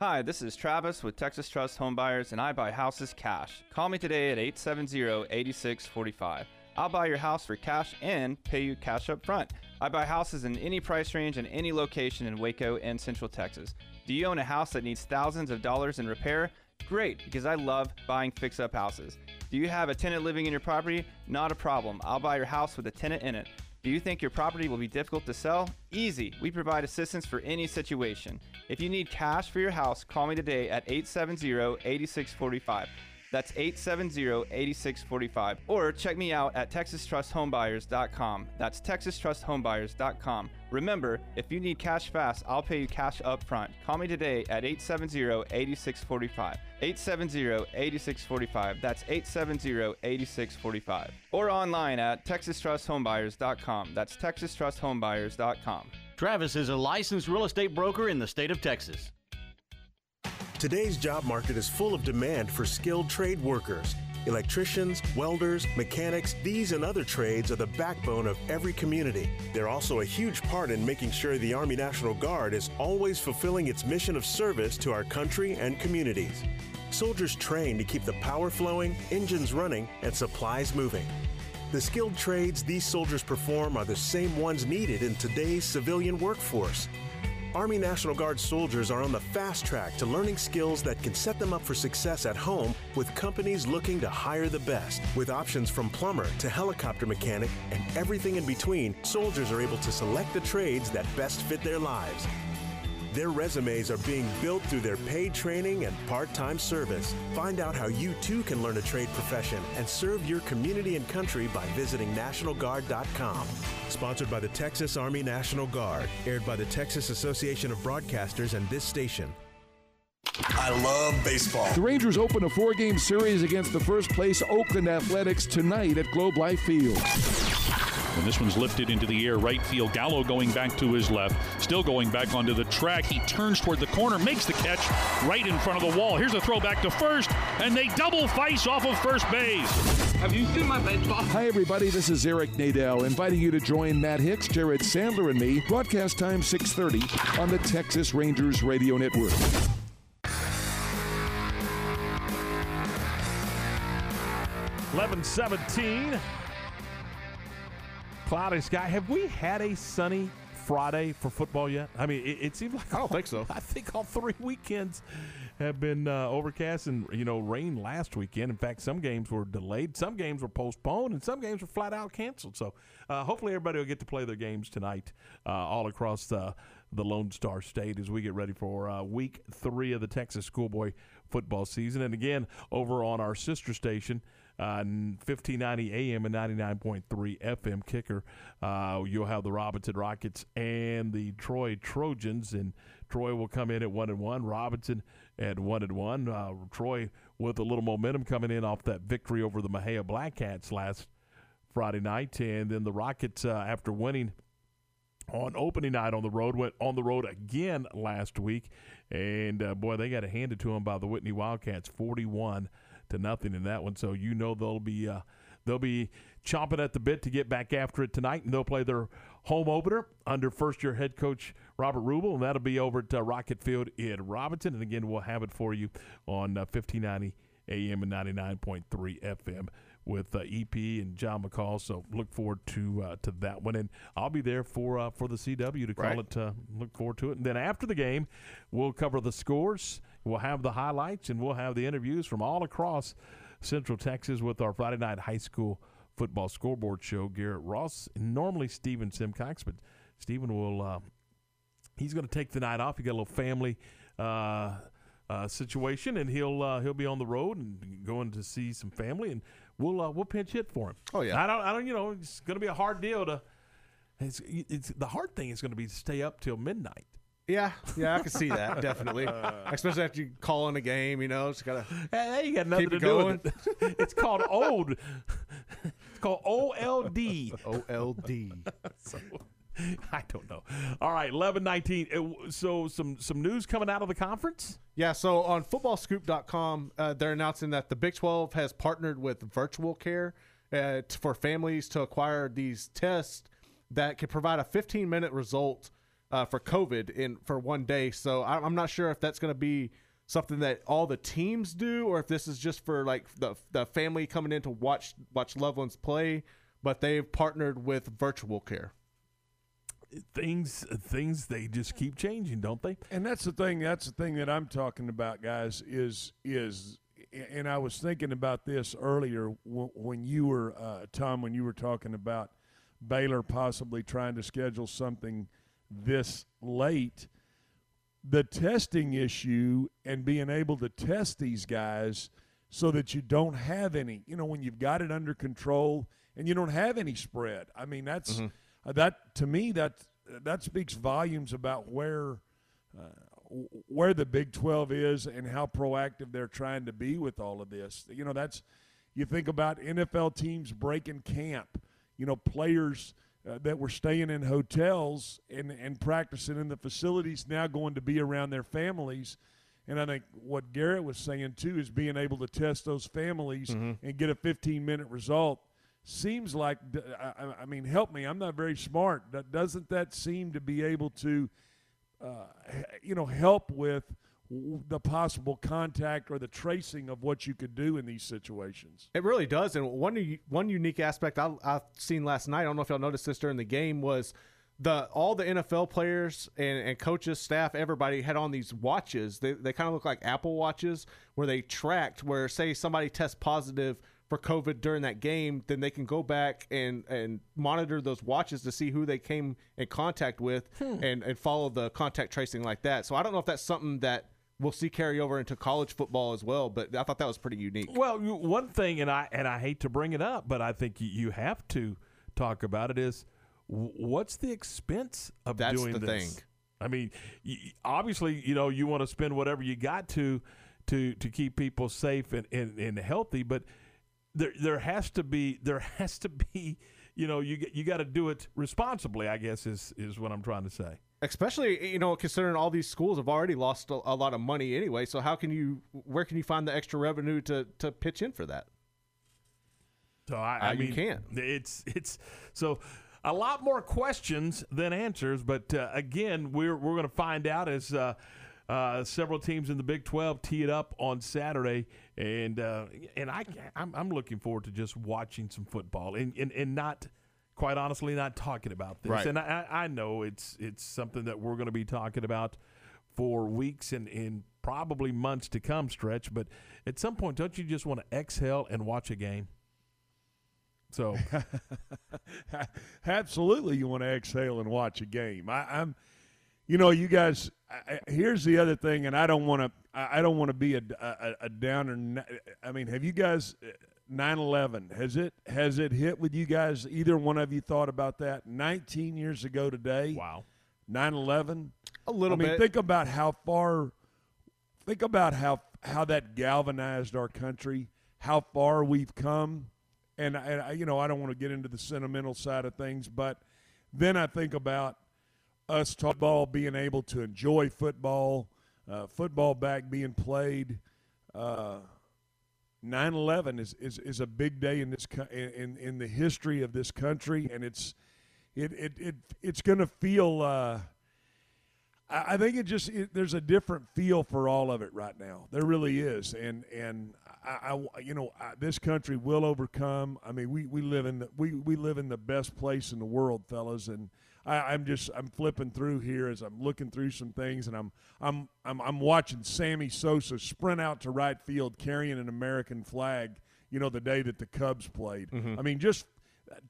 Hi, this is Travis with Texas Trust Home Buyers, and I buy houses cash. Call me today at eight seven zero, eight six four five. I'll buy your house for cash and pay you cash up front. I buy houses in any price range and any location in Waco and Central Texas. Do you own a house that needs thousands of dollars in repair? Great, because I love buying fix-up houses. Do you have a tenant living in your property? Not a problem. I'll buy your house with a tenant in it. Do you think your property will be difficult to sell? Easy. We provide assistance for any situation. If you need cash for your house, call me today at eight seven zero, eight six four five. That's eight seven zero, eight six four five. Or check me out at texas trust home buyers dot com. That's texas trust home buyers dot com. Remember, if you need cash fast, I'll pay you cash up front. Call me today at eight seven zero, eight six four five. eight seven zero, eight six four five. That's eight seven zero, eight six four five. Or online at texas trust home buyers dot com. That's texas trust home buyers dot com. Travis is a licensed real estate broker in the state of Texas. Today's job market is full of demand for skilled trade workers. Electricians, welders, mechanics, these and other trades are the backbone of every community. They're also a huge part in making sure the Army National Guard is always fulfilling its mission of service to our country and communities. Soldiers train to keep the power flowing, engines running, and supplies moving. The skilled trades these soldiers perform are the same ones needed in today's civilian workforce. Army National Guard soldiers are on the fast track to learning skills that can set them up for success at home with companies looking to hire the best. With options from plumber to helicopter mechanic and everything in between, soldiers are able to select the trades that best fit their lives. Their resumes are being built through their paid training and part-time service. Find out how you too can learn a trade profession and serve your community and country by visiting national guard dot com. Sponsored by the Texas Army National Guard. Aired by the Texas Association of Broadcasters and this station. I love baseball. The Rangers open a four-game series against the first-place Oakland Athletics tonight at Globe Life Field. And this one's lifted into the air, right field. Gallo going back to his left, still going back onto the track. He turns toward the corner, makes the catch right in front of the wall. Here's a throw back to first, and they double Feist off of first base. Have you seen my baseball? Hi, everybody. This is Eric Nadel, inviting you to join Matt Hicks, Jared Sandler, and me. Broadcast time six thirty on the Texas Rangers Radio Network. eleven seventeen. Cloudy sky. Have we had a sunny Friday for football yet? I mean, it, it seems like I don't all, think so. I think all three weekends have been uh, overcast and, you know, rain last weekend. In fact, some games were delayed, some games were postponed, and some games were flat out canceled. So uh, hopefully everybody will get to play their games tonight uh, all across the, the Lone Star State as we get ready for uh, week three of the Texas schoolboy football season. And again, over on our sister station, Uh, fifteen ninety A M and ninety-nine point three F M Kicker. Uh, you'll have the Robinson Rockets and the Troy Trojans, and Troy will come in at one and one. Robinson at one and one. Uh, Troy with a little momentum coming in off that victory over the Mahia Black Cats last Friday night, and then the Rockets uh, after winning on opening night on the road, went on the road again last week, and uh, boy, they got it handed to them by the Whitney Wildcats, forty-one to nothing in that one. So you know they'll be uh, they'll be chomping at the bit to get back after it tonight, and they'll play their home opener under first-year head coach Robert Rubel, and that'll be over at uh, Rocket Field in Robinson. And again, we'll have it for you on uh, fifteen ninety A M and ninety-nine point three F M with uh, E P and John McCall. So look forward to uh, to that one. And I'll be there for uh, for the C W to call right. it. Uh, look forward to it. And then after the game, we'll cover the scores. We'll have the highlights, and we'll have the interviews from all across Central Texas with our Friday night high school football scoreboard show. Garrett Ross, normally Stephen Simcox, but Stephen will uh, – he's going to take the night off. He got a little family uh, uh, situation, and he'll uh, he'll be on the road and going to see some family, and we'll uh, we'll pinch hit for him. Oh yeah, I don't I don't you know it's going to be a hard deal to. It's, it's the hard thing is going to be to stay up till midnight. Yeah, yeah, I can see that, definitely. Uh, Especially after you call in a game, you know, it's got to hey, you got nothing to do going. With it. It's called old. It's called O L D. O L D. So, I don't know. All right, eleven nineteen. So some, some news coming out of the conference? Yeah, so on football scoop dot com, uh, they're announcing that the Big twelve has partnered with Virtual Care uh, for families to acquire these tests that can provide a fifteen-minute result Uh, for COVID in for one day. So I, I'm not sure if that's going to be something that all the teams do, or if this is just for like the the family coming in to watch watch loved ones play. But they've partnered with Virtual Care. Things things they just keep changing, don't they? And that's the thing. That's the thing that I'm talking about, guys. Is is and I was thinking about this earlier when you were uh, Tom, when you were talking about Baylor possibly trying to schedule something this late. The testing issue and being able to test these guys so that you don't have any, you know, when you've got it under control and you don't have any spread. I mean, that's mm-hmm. uh, that to me that that speaks volumes about where uh, where the Big twelve is and how proactive they're trying to be with all of this. You know, that's you think about N F L teams breaking camp, you know, players Uh, that were staying in hotels and, and practicing in the facilities now going to be around their families. And I think what Garrett was saying, too, is being able to test those families mm-hmm. and get a fifteen-minute result seems like I, – I mean, help me. I'm not very smart. Doesn't that seem to be able to, uh, you know, help with the possible contact or the tracing of what you could do in these situations? It really does. And one one unique aspect I, I've seen last night, I don't know if y'all noticed this during the game, was the all the N F L players and, and coaches, staff, everybody had on these watches. They, they kind of look like Apple watches where they tracked where, say, somebody tests positive for COVID during that game, then they can go back and, and monitor those watches to see who they came in contact with hmm. and, and follow the contact tracing like that. So I don't know if that's something that we'll see carry over into college football as well, but I thought that was pretty unique. Well, one thing, and I and I hate to bring it up, but I think you have to talk about it, is what's the expense of That's doing the this? Thing. I mean, obviously, you know, you want to spend whatever you got to to to keep people safe and, and, and healthy, but there there has to be there has to be, you know, you you got to do it responsibly, I guess, is is what I'm trying to say. Especially, you know, considering all these schools have already lost a, a lot of money anyway. So how can you, where can you find the extra revenue to, to pitch in for that? So I, I uh, mean, you can't. It's it's so a lot more questions than answers. But uh, again, we're we're going to find out as uh, uh, several teams in the Big twelve tee it up on Saturday, and uh, and I I'm, I'm looking forward to just watching some football and and, and not. Quite honestly, not talking about this. Right. And I, I know it's it's something that we're going to be talking about for weeks and, and probably months to come, Stretch. But at some point, don't you just want to exhale and watch a game? So, absolutely, you want to exhale and watch a game. I, I'm, you know, you guys. I, here's the other thing, and I don't want to. I don't want to be a, a, a downer. I mean, have you guys? nine eleven, has it has it hit with you guys? Either one of you thought about that? nineteen years ago today. Wow. nine eleven. A little bit. I mean, bit. think about how far think about how how that galvanized our country, how far we've come. And, and I, you know, I don't want to get into the sentimental side of things, but then I think about us football being able to enjoy football, uh, football back being played, uh nine eleven is, is, is a big day in this in in the history of this country, and it's it it, it it's going to feel. Uh, I, I think it just it, there's a different feel for all of it right now. There really is, and and I, I you know I, this country will overcome. I mean, we, we live in the, we we live in the best place in the world, fellas, and. I, I'm just I'm flipping through here as I'm looking through some things, and I'm I'm I'm I'm watching Sammy Sosa sprint out to right field carrying an American flag. You know, the day that the Cubs played. Mm-hmm. I mean, just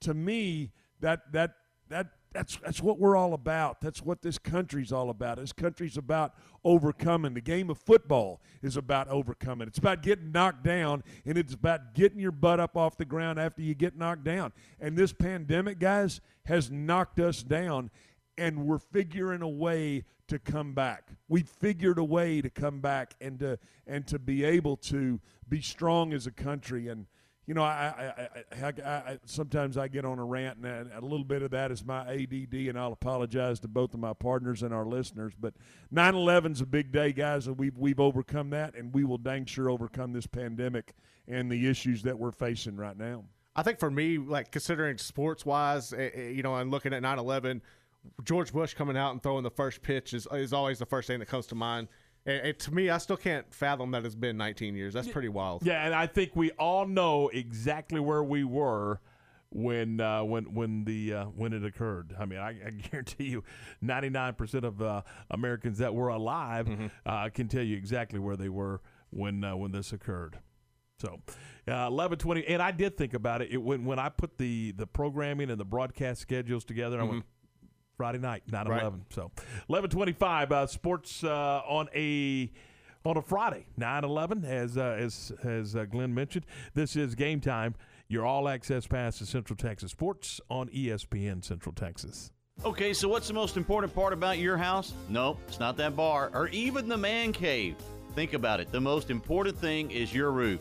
to me, that that that that's that's what we're all about. That's what this country's all about. This country's about overcoming. The game of football is about overcoming. It's about getting knocked down, and it's about getting your butt up off the ground after you get knocked down. And this pandemic, guys, has knocked us down, and we're figuring a way to come back. We figured a way to come back and to and to be able to be strong as a country. And you know, I, I, I, I, I sometimes I get on a rant, and a little bit of that is my A D D, and I'll apologize to both of my partners and our listeners. But nine eleven's a big day, guys, and we've, we've overcome that, and we will dang sure overcome this pandemic and the issues that we're facing right now. I think for me, like, considering sports-wise, you know, and looking at nine eleven, George Bush coming out and throwing the first pitch is, is always the first thing that comes to mind. And to me, I still can't fathom that it's been nineteen years. That's pretty wild. Yeah, and I think we all know exactly where we were when uh, when when the uh, when it occurred. I mean, I, I guarantee you, ninety-nine percent of uh, Americans that were alive mm-hmm. uh, can tell you exactly where they were when uh, when this occurred. So, uh, eleven twenty, and I did think about it. It when when I put the the programming and the broadcast schedules together, mm-hmm. I went. Friday night, nine right. eleven. So, eleven twenty-five. Uh, sports uh, on a on a Friday, nine eleven. As uh, as as uh, Glenn mentioned, this is Game Time. Your all access pass to Central Texas sports on E S P N Central Texas. Okay, so what's the most important part about your house? Nope, it's not that bar or even the man cave. Think about it. The most important thing is your roof.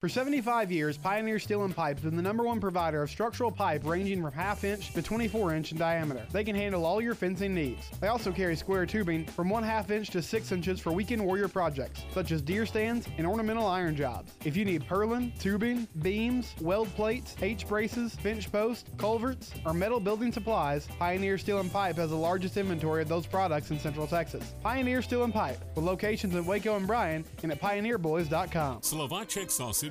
For seventy-five years, Pioneer Steel and Pipe has been the number one provider of structural pipe ranging from half inch to twenty-four inch in diameter. They can handle all your fencing needs. They also carry square tubing from one half inch to six inches for weekend warrior projects, such as deer stands and ornamental iron jobs. If you need purlin, tubing, beams, weld plates, H-braces, bench posts, culverts, or metal building supplies, Pioneer Steel and Pipe has the largest inventory of those products in Central Texas. Pioneer Steel and Pipe, with locations in Waco and Bryan and at pioneer boys dot com. Slovacek Sausage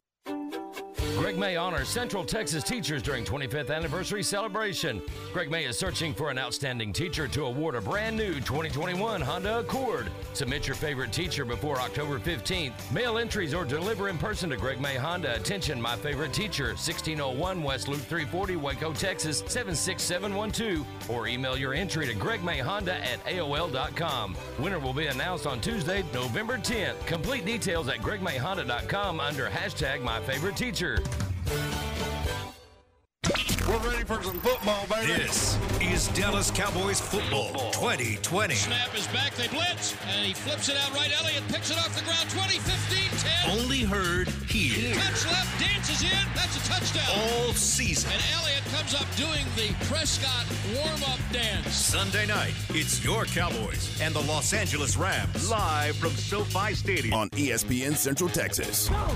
Greg May honors Central Texas teachers during twenty-fifth anniversary celebration. Greg May is searching for an outstanding teacher to award a brand new twenty twenty-one Honda Accord. Submit your favorite teacher before October fifteenth. Mail entries or deliver in person to Greg May Honda. Attention, my favorite teacher, sixteen oh one West Loop three forty, Waco, Texas, seven six seven one two. Or email your entry to greg may honda at A O L dot com. Winner will be announced on Tuesday, November tenth. Complete details at greg may honda dot com under hashtag my favorite teacher. We're ready for some football, baby. This is Dallas Cowboys football twenty twenty. Snap is back. They blitz. And he flips it out right. Elliott picks it off the ground. twenty, fifteen, ten. Only heard here. Touch left. Dances in. That's a touchdown. All season. And Elliott comes up doing the Prescott warm-up dance. Sunday night, it's your Cowboys and the Los Angeles Rams. Live from SoFi Stadium on E S P N Central Texas. Go.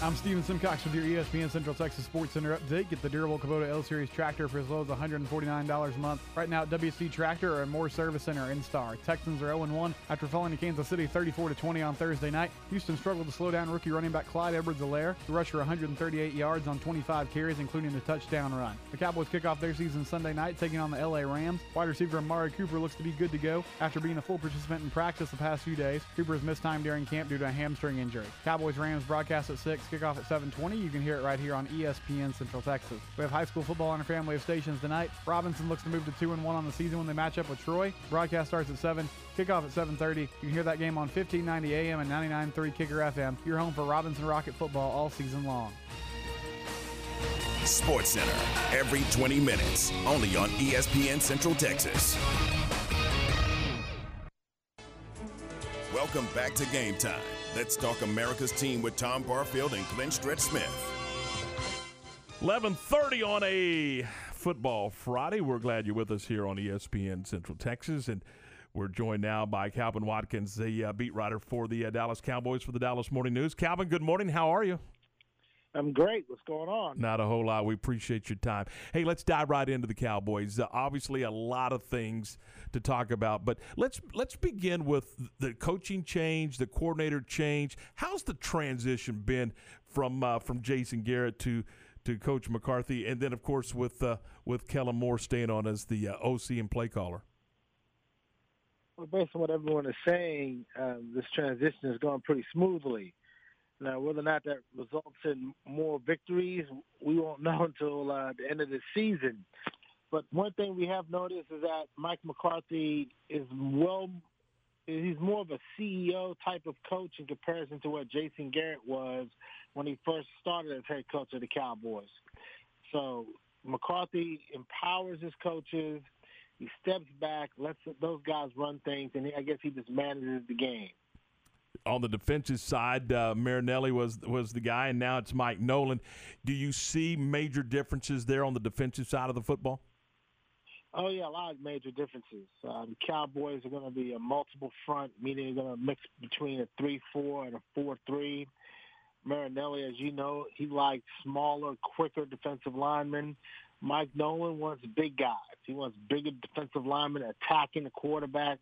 I'm Stephen Simcox with your E S P N Central Texas Sports Center update. Get the durable Kubota L-Series tractor for as low as one hundred forty-nine dollars a month. Right now at W C Tractor or Moore Service Center in Star. Texans are oh and one after falling to Kansas City thirty-four to twenty on Thursday night. Houston struggled to slow down rookie running back Clyde Edwards-Helaire to rush for one hundred thirty-eight yards on twenty-five carries, including a touchdown run. The Cowboys kick off their season Sunday night, taking on the L A Rams. Wide receiver Amari Cooper looks to be good to go after being a full participant in practice the past few days. Cooper has missed time during camp due to a hamstring injury. Cowboys-Rams broadcast at six, kickoff at seven twenty. You can hear it right here on E S P N Central Texas. We have high school football on a family of stations tonight. Robinson looks to move to two and one on the season when they match up with Troy. Broadcast starts at seven, kickoff at seven thirty. You can hear that game on fifteen ninety A M and ninety-nine point three Kicker F M. You're home for Robinson Rocket football all season long. Sports Center, every twenty minutes, only on E S P N Central Texas. Welcome back to Game Time. Let's talk America's team with Tom Barfield and Glenn Stretch Smith. eleven thirty on a football Friday. We're glad you're with us here on E S P N Central Texas. And we're joined now by Calvin Watkins, the uh, beat writer for the uh, Dallas Cowboys for the Dallas Morning News. Calvin, good morning. How are you? I'm great. What's going on? Not a whole lot. We appreciate your time. Hey, let's dive right into the Cowboys. Uh, obviously, a lot of things to talk about, but let's let's begin with the coaching change, the coordinator change. How's the transition been from uh, from Jason Garrett to to Coach McCarthy, and then of course with uh, with Kellen Moore staying on as the uh, O C and play caller? Well, based on what everyone is saying, uh, this transition has gone pretty smoothly. Now, whether or not that results in more victories, we won't know until uh, the end of the season. But one thing we have noticed is that Mike McCarthy is well, he's more of a C E O type of coach in comparison to what Jason Garrett was when he first started as head coach of the Cowboys. So McCarthy empowers his coaches. He steps back, lets those guys run things, and I guess he just manages the game. On the defensive side, uh, Marinelli was was the guy, and now it's Mike Nolan. Do you see major differences there on the defensive side of the football? Oh, yeah, a lot of major differences. Uh, the Cowboys are going to be a multiple front, meaning they're going to mix between a three four and a four three. Marinelli, as you know, he likes smaller, quicker defensive linemen. Mike Nolan wants big guys. He wants bigger defensive linemen attacking the quarterback.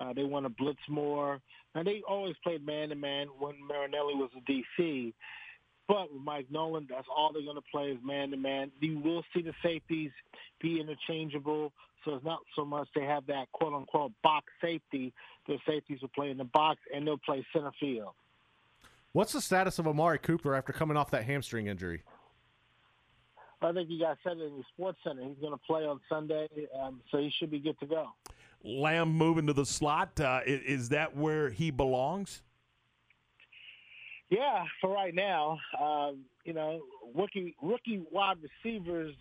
Uh, they want to blitz more. Now, they always played man-to-man when Marinelli was a D C, but with Mike Nolan, that's all they're going to play is man-to-man. You will see the safeties be interchangeable, so it's not so much they have that quote-unquote box safety. The safeties will play in the box, and they'll play center field. What's the status of Amari Cooper after coming off that hamstring injury? I think you guys said it in the Sports Center. He's going to play on Sunday, um, so he should be good to go. Lamb moving to the slot. Uh, is, is that where he belongs? Yeah, for right now. Um, you know, rookie rookie wide receivers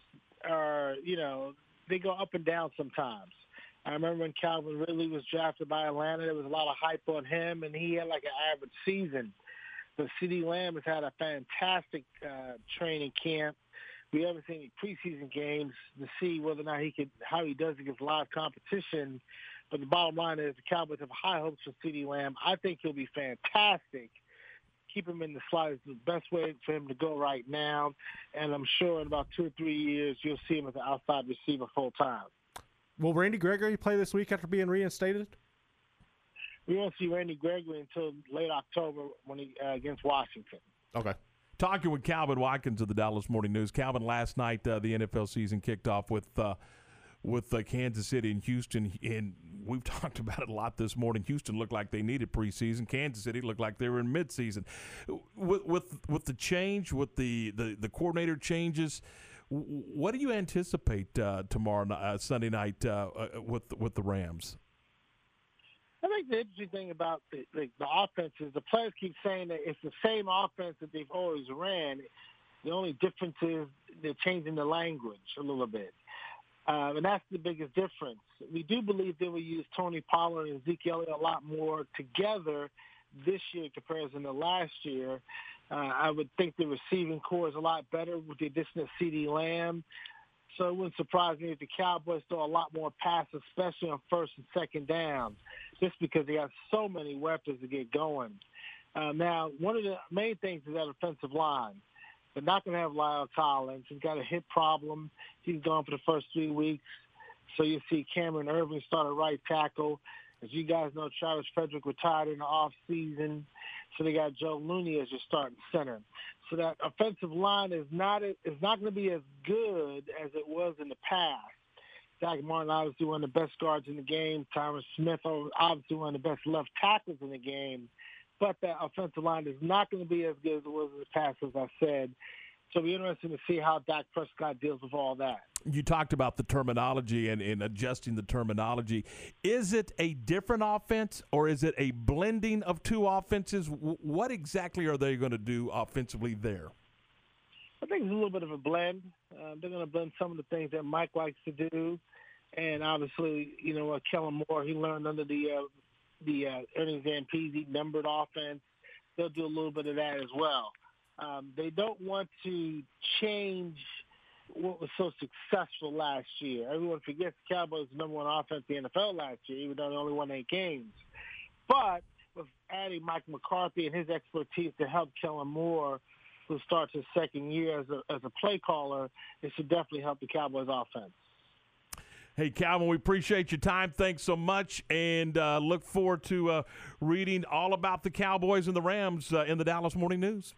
are, you know, they go up and down sometimes. I remember when Calvin Ridley was drafted by Atlanta, there was a lot of hype on him, and he had like an average season. But CeeDee Lamb has had a fantastic uh, training camp. We haven't seen any preseason games to see whether or not he could, how he does against live competition. But the bottom line is the Cowboys have high hopes for CeeDee Lamb. I think he'll be fantastic. Keep him in the slot is the best way for him to go right now. And I'm sure in about two or three years, you'll see him as an outside receiver full time. Will Randy Gregory play this week after being reinstated? We won't see Randy Gregory until late October when he uh, against Washington. Okay. Talking with Calvin Watkins of the Dallas Morning News. Calvin, last night uh, the N F L season kicked off with uh, with uh, Kansas City and Houston, and we've talked about it a lot this morning. Houston looked like they needed preseason. Kansas City looked like they were in midseason. With with, with the change, with the, the, the coordinator changes, what do you anticipate uh, tomorrow uh, Sunday night uh, with with the Rams? I think the interesting thing about the, the, the offense is the players keep saying that it's the same offense that they've always ran. The only difference is they're changing the language a little bit. Uh, and that's the biggest difference. We do believe they will use Tony Pollard and Zeke Elliott a lot more together this year in comparison to last year. Uh, I would think the receiving core is a lot better with the addition of CeeDee Lamb. So it wouldn't surprise me if the Cowboys throw a lot more passes, especially on first and second downs, just because they have so many weapons to get going. Uh, now, one of the main things is that offensive line. They're not going to have Lyle Collins. He's got a hip problem. He's gone for the first three weeks. So you see Cameron Irving start at right tackle. As you guys know, Travis Frederick retired in the offseason. So they got Joe Looney as your starting center. So that offensive line is not is not going to be as good as it was in the past. Zach Martin, obviously one of the best guards in the game. Tyron Smith, obviously one of the best left tackles in the game. But that offensive line is not going to be as good as it was in the past, as I said. So it'll be interesting to see how Dak Prescott deals with all that. You talked about the terminology and, and adjusting the terminology. Is it a different offense, or is it a blending of two offenses? What exactly are they going to do offensively there? I think it's a little bit of a blend. Uh, they're going to blend some of the things that Mike likes to do. And obviously, you know, uh, Kellen Moore, he learned under the uh, – the uh, Ernie Zampezi numbered offense. They'll do a little bit of that as well. Um, they don't want to change what was so successful last year. Everyone forgets the Cowboys the number one offense in the N F L last year, even though they only won eight games. But with adding Mike McCarthy and his expertise to help Kellen Moore, who starts his second year as a, as a play caller, it should definitely help the Cowboys offense. Hey, Calvin, we appreciate your time. Thanks so much, and uh, look forward to uh, reading all about the Cowboys and the Rams uh, in the Dallas Morning News.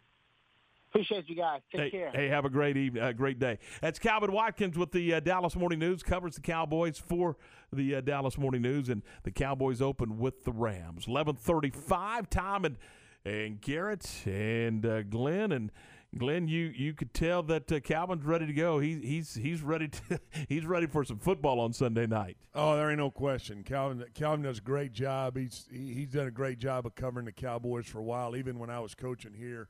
Appreciate you guys. Take hey, care. Hey, have a great evening, uh, great day. That's Calvin Watkins with the uh, Dallas Morning News, covers the Cowboys for the uh, Dallas Morning News, and the Cowboys open with the Rams. eleven thirty-five, Tom and, and Garrett and uh, Glenn and Glenn, you, you could tell that uh, Calvin's ready to go. He, he's he's ready to he's ready for some football on Sunday night. Oh, there ain't no question. Calvin Calvin does a great job. He's he, he's done a great job of covering the Cowboys for a while. Even when I was coaching here,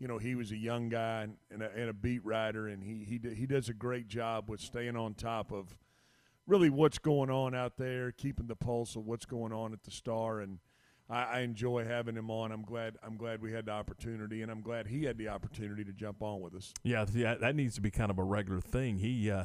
you know, he was a young guy and, and, a, and a beat writer, and he he he does a great job with staying on top of really what's going on out there, keeping the pulse of what's going on at the Star, and I enjoy having him on. I'm glad I'm glad we had the opportunity, and I'm glad he had the opportunity to jump on with us. Yeah, yeah, that needs to be kind of a regular thing. He, uh,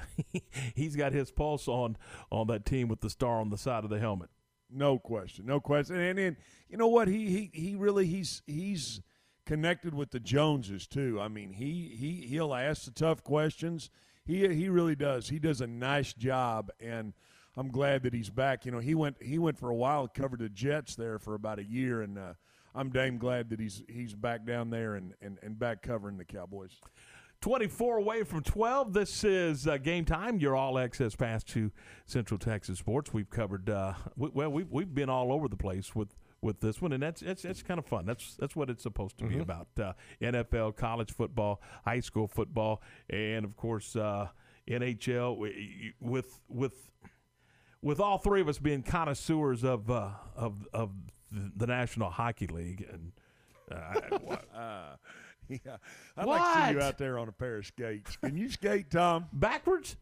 he's got his pulse on, on that team with the Star on the side of the helmet. No question, no question. And then, you know what, he he, he really he's he's connected with the Joneses too. I mean, he, he, he'll ask the tough questions. He he really does. He does a nice job, and I'm glad that he's back. You know, he went he went for a while, covered the Jets there for about a year, and uh, I'm damn glad that he's he's back down there and, and, and back covering the Cowboys. twenty-four away from twelve. This is uh, Game Time, your all-access pass to Central Texas sports. We've covered uh, – we, well, we've, we've been all over the place with, with this one, and that's, that's, that's kind of fun. That's that's what it's supposed to mm-hmm. be about, uh, N F L, college football, high school football, and, of course, uh, N H L with with – with all three of us being connoisseurs of uh, of of the National Hockey League, and uh, what? Uh, yeah, I'd what? like to see you out there on a pair of skates. Can you skate, Tom? Backwards?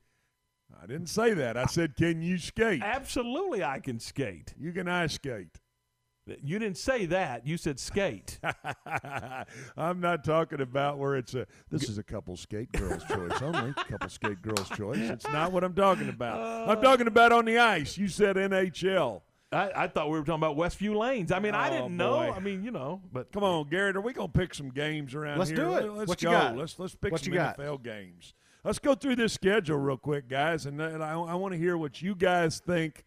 I didn't say that. I said, can you skate? Absolutely, I can skate. You can ice skate. You didn't say that. You said skate. I'm not talking about where it's a – this is a couple skate girls' choice only, couple skate girls' choice. It's not what I'm talking about. Uh, I'm talking about on the ice. You said N H L. I, I thought we were talking about Westview Lanes. I mean, oh, I didn't boy. know. I mean, you know. But come on, Garrett, are we going to pick some games around let's here? Let's do it. Let's what go. You got? Let's, let's pick what some N F L games. Let's go through this schedule real quick, guys, and, and I, I want to hear what you guys think.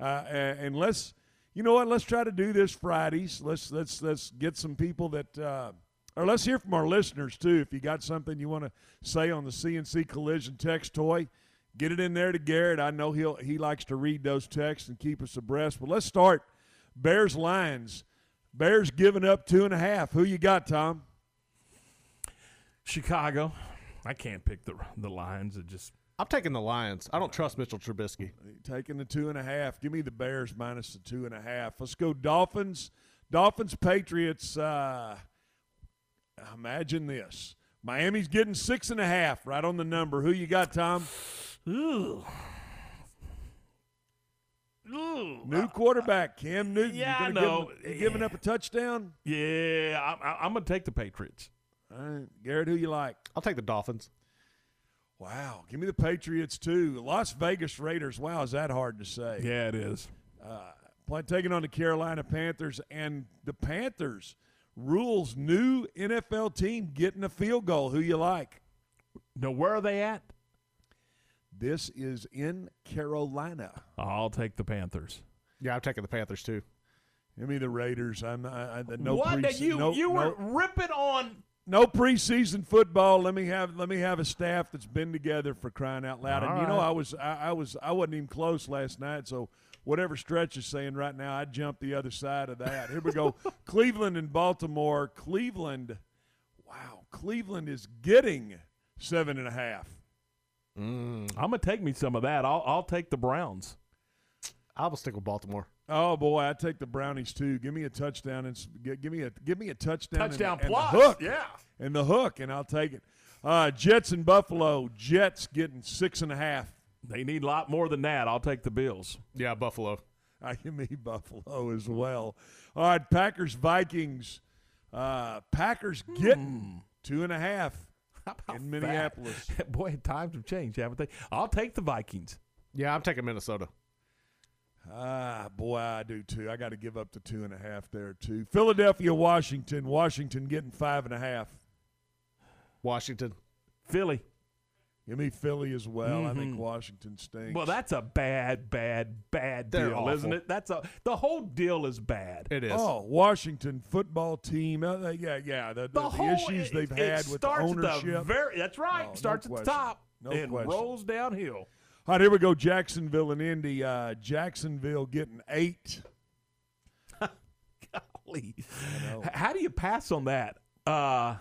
Uh, and let's – You know what? Let's try to do this Fridays. Let's let's let's get some people that, uh, or let's hear from our listeners too. If you got something you want to say on the C N C Collision text toy, get it in there to Garrett. I know he'll he likes to read those texts and keep us abreast. But let's start Bears Lions. Bears giving up two and a half. Who you got, Tom? Chicago. I can't pick the the Lions. It just. I'm taking the Lions. I don't trust Mitchell Trubisky. Taking the two and a half. Give me the Bears minus the two and a half. Let's go Dolphins. Dolphins, Patriots. Uh, imagine this. Miami's getting six and a half, right on the number. Who you got, Tom? Ooh. Ooh. New quarterback, Cam Newton. Yeah, I know. Give him, you giving yeah. up a touchdown? Yeah, I, I, I'm going to take the Patriots. All right. Garrett, who you like? I'll take the Dolphins. Wow. Give me the Patriots, too. Las Vegas Raiders. Wow, is that hard to say? Yeah, it is. Uh, taking on the Carolina Panthers, and the Panthers rules new N F L team getting a field goal. Who you like? Now, where are they at? This is in Carolina. I'll take the Panthers. Yeah, I'm taking the Panthers, too. I mean, the Raiders. I'm I, I, no What? Pre- you no, you were no, ripping on. No preseason football. Let me have let me have a staff that's been together, for crying out loud. All and you right. know, I was I, I was I wasn't even close last night. So whatever Stretch is saying right now, I jumped the other side of that. Here we go. Cleveland and Baltimore. Cleveland. Wow. Cleveland is getting seven and a half. Mm. I'm gonna take me some of that. I'll I'll take the Browns. I will stick with Baltimore. Oh boy, I take the Brownies too. Give me a touchdown and give me a give me a touchdown. Touchdown and, plus, and the hook, yeah, and the hook, and I'll take it. Uh, Jets and Buffalo. Jets getting six and a half. They need a lot more than that. I'll take the Bills. Yeah, Buffalo. I give me Buffalo as well. All right, Packers Vikings. Uh, Packers hmm. getting two and a half. How about in Minneapolis. That? Boy, times have changed, haven't they? I'll take the Vikings. Yeah, I'm taking Minnesota. Ah, boy, I do too. I got to give up the two and a half there too. Philadelphia, Washington. Washington getting five and a half. Washington. Philly. Give me Philly as well. Mm-hmm. I think Washington stinks. Well, that's a bad, bad, bad They're deal, awful. Isn't it? That's a the whole deal is bad. It is. Oh, Washington football team. Uh, yeah, yeah. The, the, the, the whole, issues they've it, had it with the ownership. The very, that's right. Oh, starts no at the top no and question. rolls downhill. All right, here we go. Jacksonville and Indy. Uh, Jacksonville getting eight. Golly, how do you pass on that? Uh,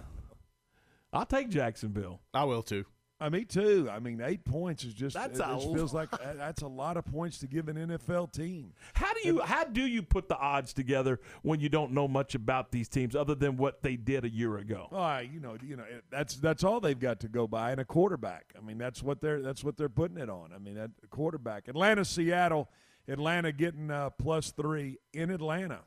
I'll take Jacksonville. I will too. Uh, me too. I mean, eight points is just. That's it, a it feels lot. like uh, that's a lot of points to give an N F L team. How do you how do you put the odds together when you don't know much about these teams other than what they did a year ago? All right, you know, you know, that's that's all they've got to go by, and a quarterback. I mean, that's what they're that's what they're putting it on. I mean, that quarterback. Atlanta, Seattle, Atlanta getting uh, plus three in Atlanta.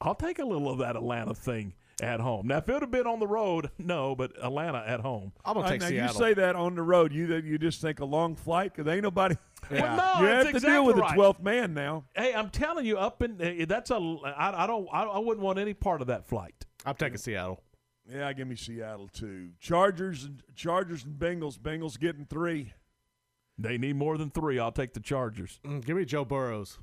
I'll take a little of that Atlanta thing. At home. Now, if it would have been on the road, no, but Atlanta at home. I'm going to take uh, now Seattle. Now, you say that on the road, you you just think a long flight because ain't nobody. Yeah. Well, no, you have to exactly deal with right. a twelfth man now. Hey, I'm telling you, up in that's a. I, I don't. I, I wouldn't want any part of that flight. I'm taking Seattle. Yeah, give me Seattle too. Chargers and Chargers and Bengals. Bengals getting three. They need more than three. I'll take the Chargers. Mm, give me Joe Burrows.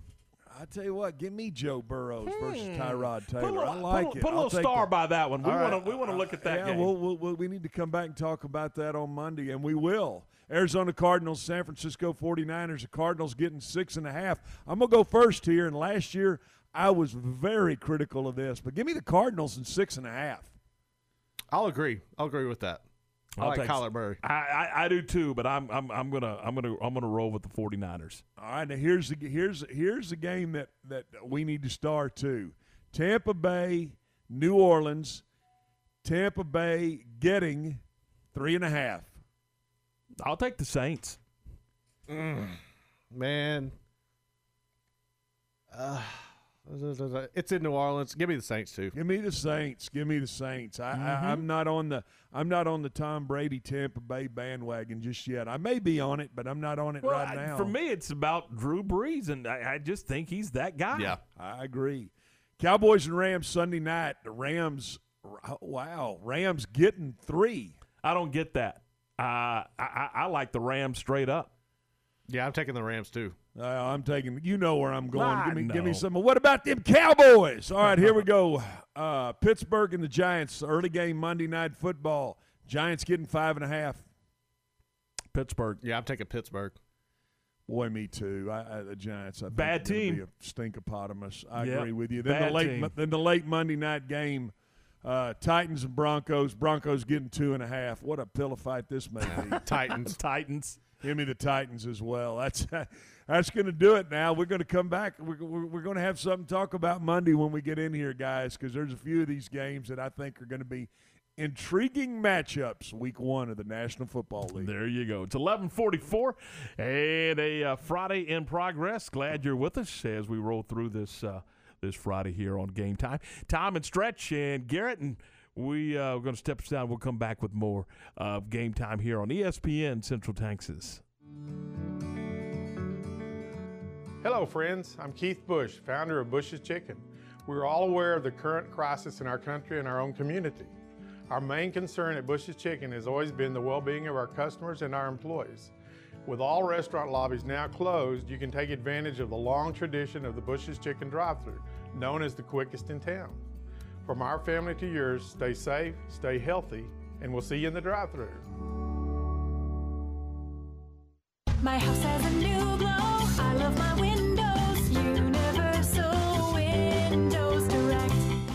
I tell you what, give me Joe Burrows hmm. versus Tyrod Taylor. Little, I like put, it. Put a little star that. by that one. We want right. to we want to look at that. Yeah, game. We'll, we'll, we'll, we need to come back and talk about that on Monday, and we will. Arizona Cardinals, San Francisco 49ers. The Cardinals getting six and a half. I'm gonna go first here. And last year I was very critical of this, but give me the Cardinals in six and a half. I'll agree. I'll agree with that. I like Kyler Murray. I, I, I do too, but I'm I'm I'm gonna I'm gonna I'm gonna roll with the 49ers. All right, now here's the here's here's the game that, that we need to star to. Tampa Bay, New Orleans, Tampa Bay getting three and a half. I'll take the Saints. Mm, man, uh, it's in New Orleans. Give me the Saints too. Give me the Saints. Give me the Saints. I, mm-hmm. I, I'm not on the I'm not on the Tom Brady Tampa Bay bandwagon just yet. I may be on it, but I'm not on it well, right I, now. For me, it's about Drew Brees, and I, I just think he's that guy. Yeah, I agree. Cowboys and Rams Sunday night. The Rams. Wow, Rams getting three. I don't get that. Uh, I, I I like the Rams straight up. Yeah, I'm taking the Rams too. Uh, I'm taking – you know where I'm going. Nah, give me no. give me some – what about them Cowboys? All right, here we go. Uh, Pittsburgh and the Giants, early game Monday Night Football. Giants getting five and a half. Pittsburgh. Yeah, I'm taking Pittsburgh. Boy, me too. I, I, the Giants, I think bad team. Be a stinkopotamus. I yep. agree with you. Then Bad the late, team. Then the late Monday night game, uh, Titans and Broncos. Broncos getting two and a half. What a pillow fight this may be. Titans. Titans. Give me the Titans as well. That's that's going to do it now. We're going to come back. We're, we're, we're going to have something to talk about Monday when we get in here, guys, because there's a few of these games that I think are going to be intriguing matchups week one of the National Football League. There you go. It's eleven forty-four and a uh, Friday in progress. Glad you're with us as we roll through this, uh, this Friday here on Game Time. Tom and Stretch and Garrett and We uh, are going to step aside. We'll come back with more of uh, Game Time here on E S P N Central Texas. Hello, friends. I'm Keith Bush, founder of Bush's Chicken. We're all aware of the current crisis in our country and our own community. Our main concern at Bush's Chicken has always been the well-being of our customers and our employees. With all restaurant lobbies now closed, you can take advantage of the long tradition of the Bush's Chicken drive-thru, known as the quickest in town. From our family to yours, stay safe, stay healthy, and we'll see you in the drive-thru. My house has a new glow. I love my windows. Universal Windows Direct.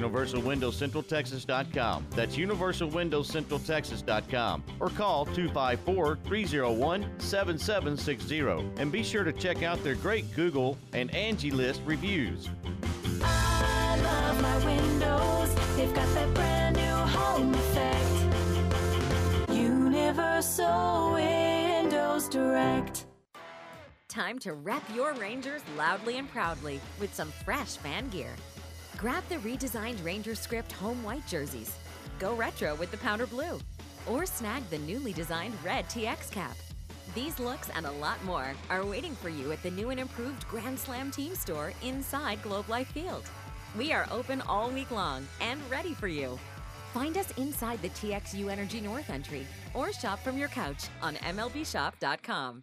Universal Windows Central Texas dot com. That's Universal Windows Central Texas dot com. Or call two five four, three oh one, seven seven six zero. And be sure to check out their great Google and Angie List reviews. I love my windows. They've got that brand new home effect. Universal Windows Direct. Time to rep your Rangers loudly and proudly with some fresh fan gear. Grab the redesigned Ranger Script home white jerseys, go retro with the powder blue, or snag the newly designed red T X cap. These looks and a lot more are waiting for you at the new and improved Grand Slam Team Store inside Globe Life Field. We are open all week long and ready for you. Find us inside the T X U Energy North entry or shop from your couch on M L B shop dot com.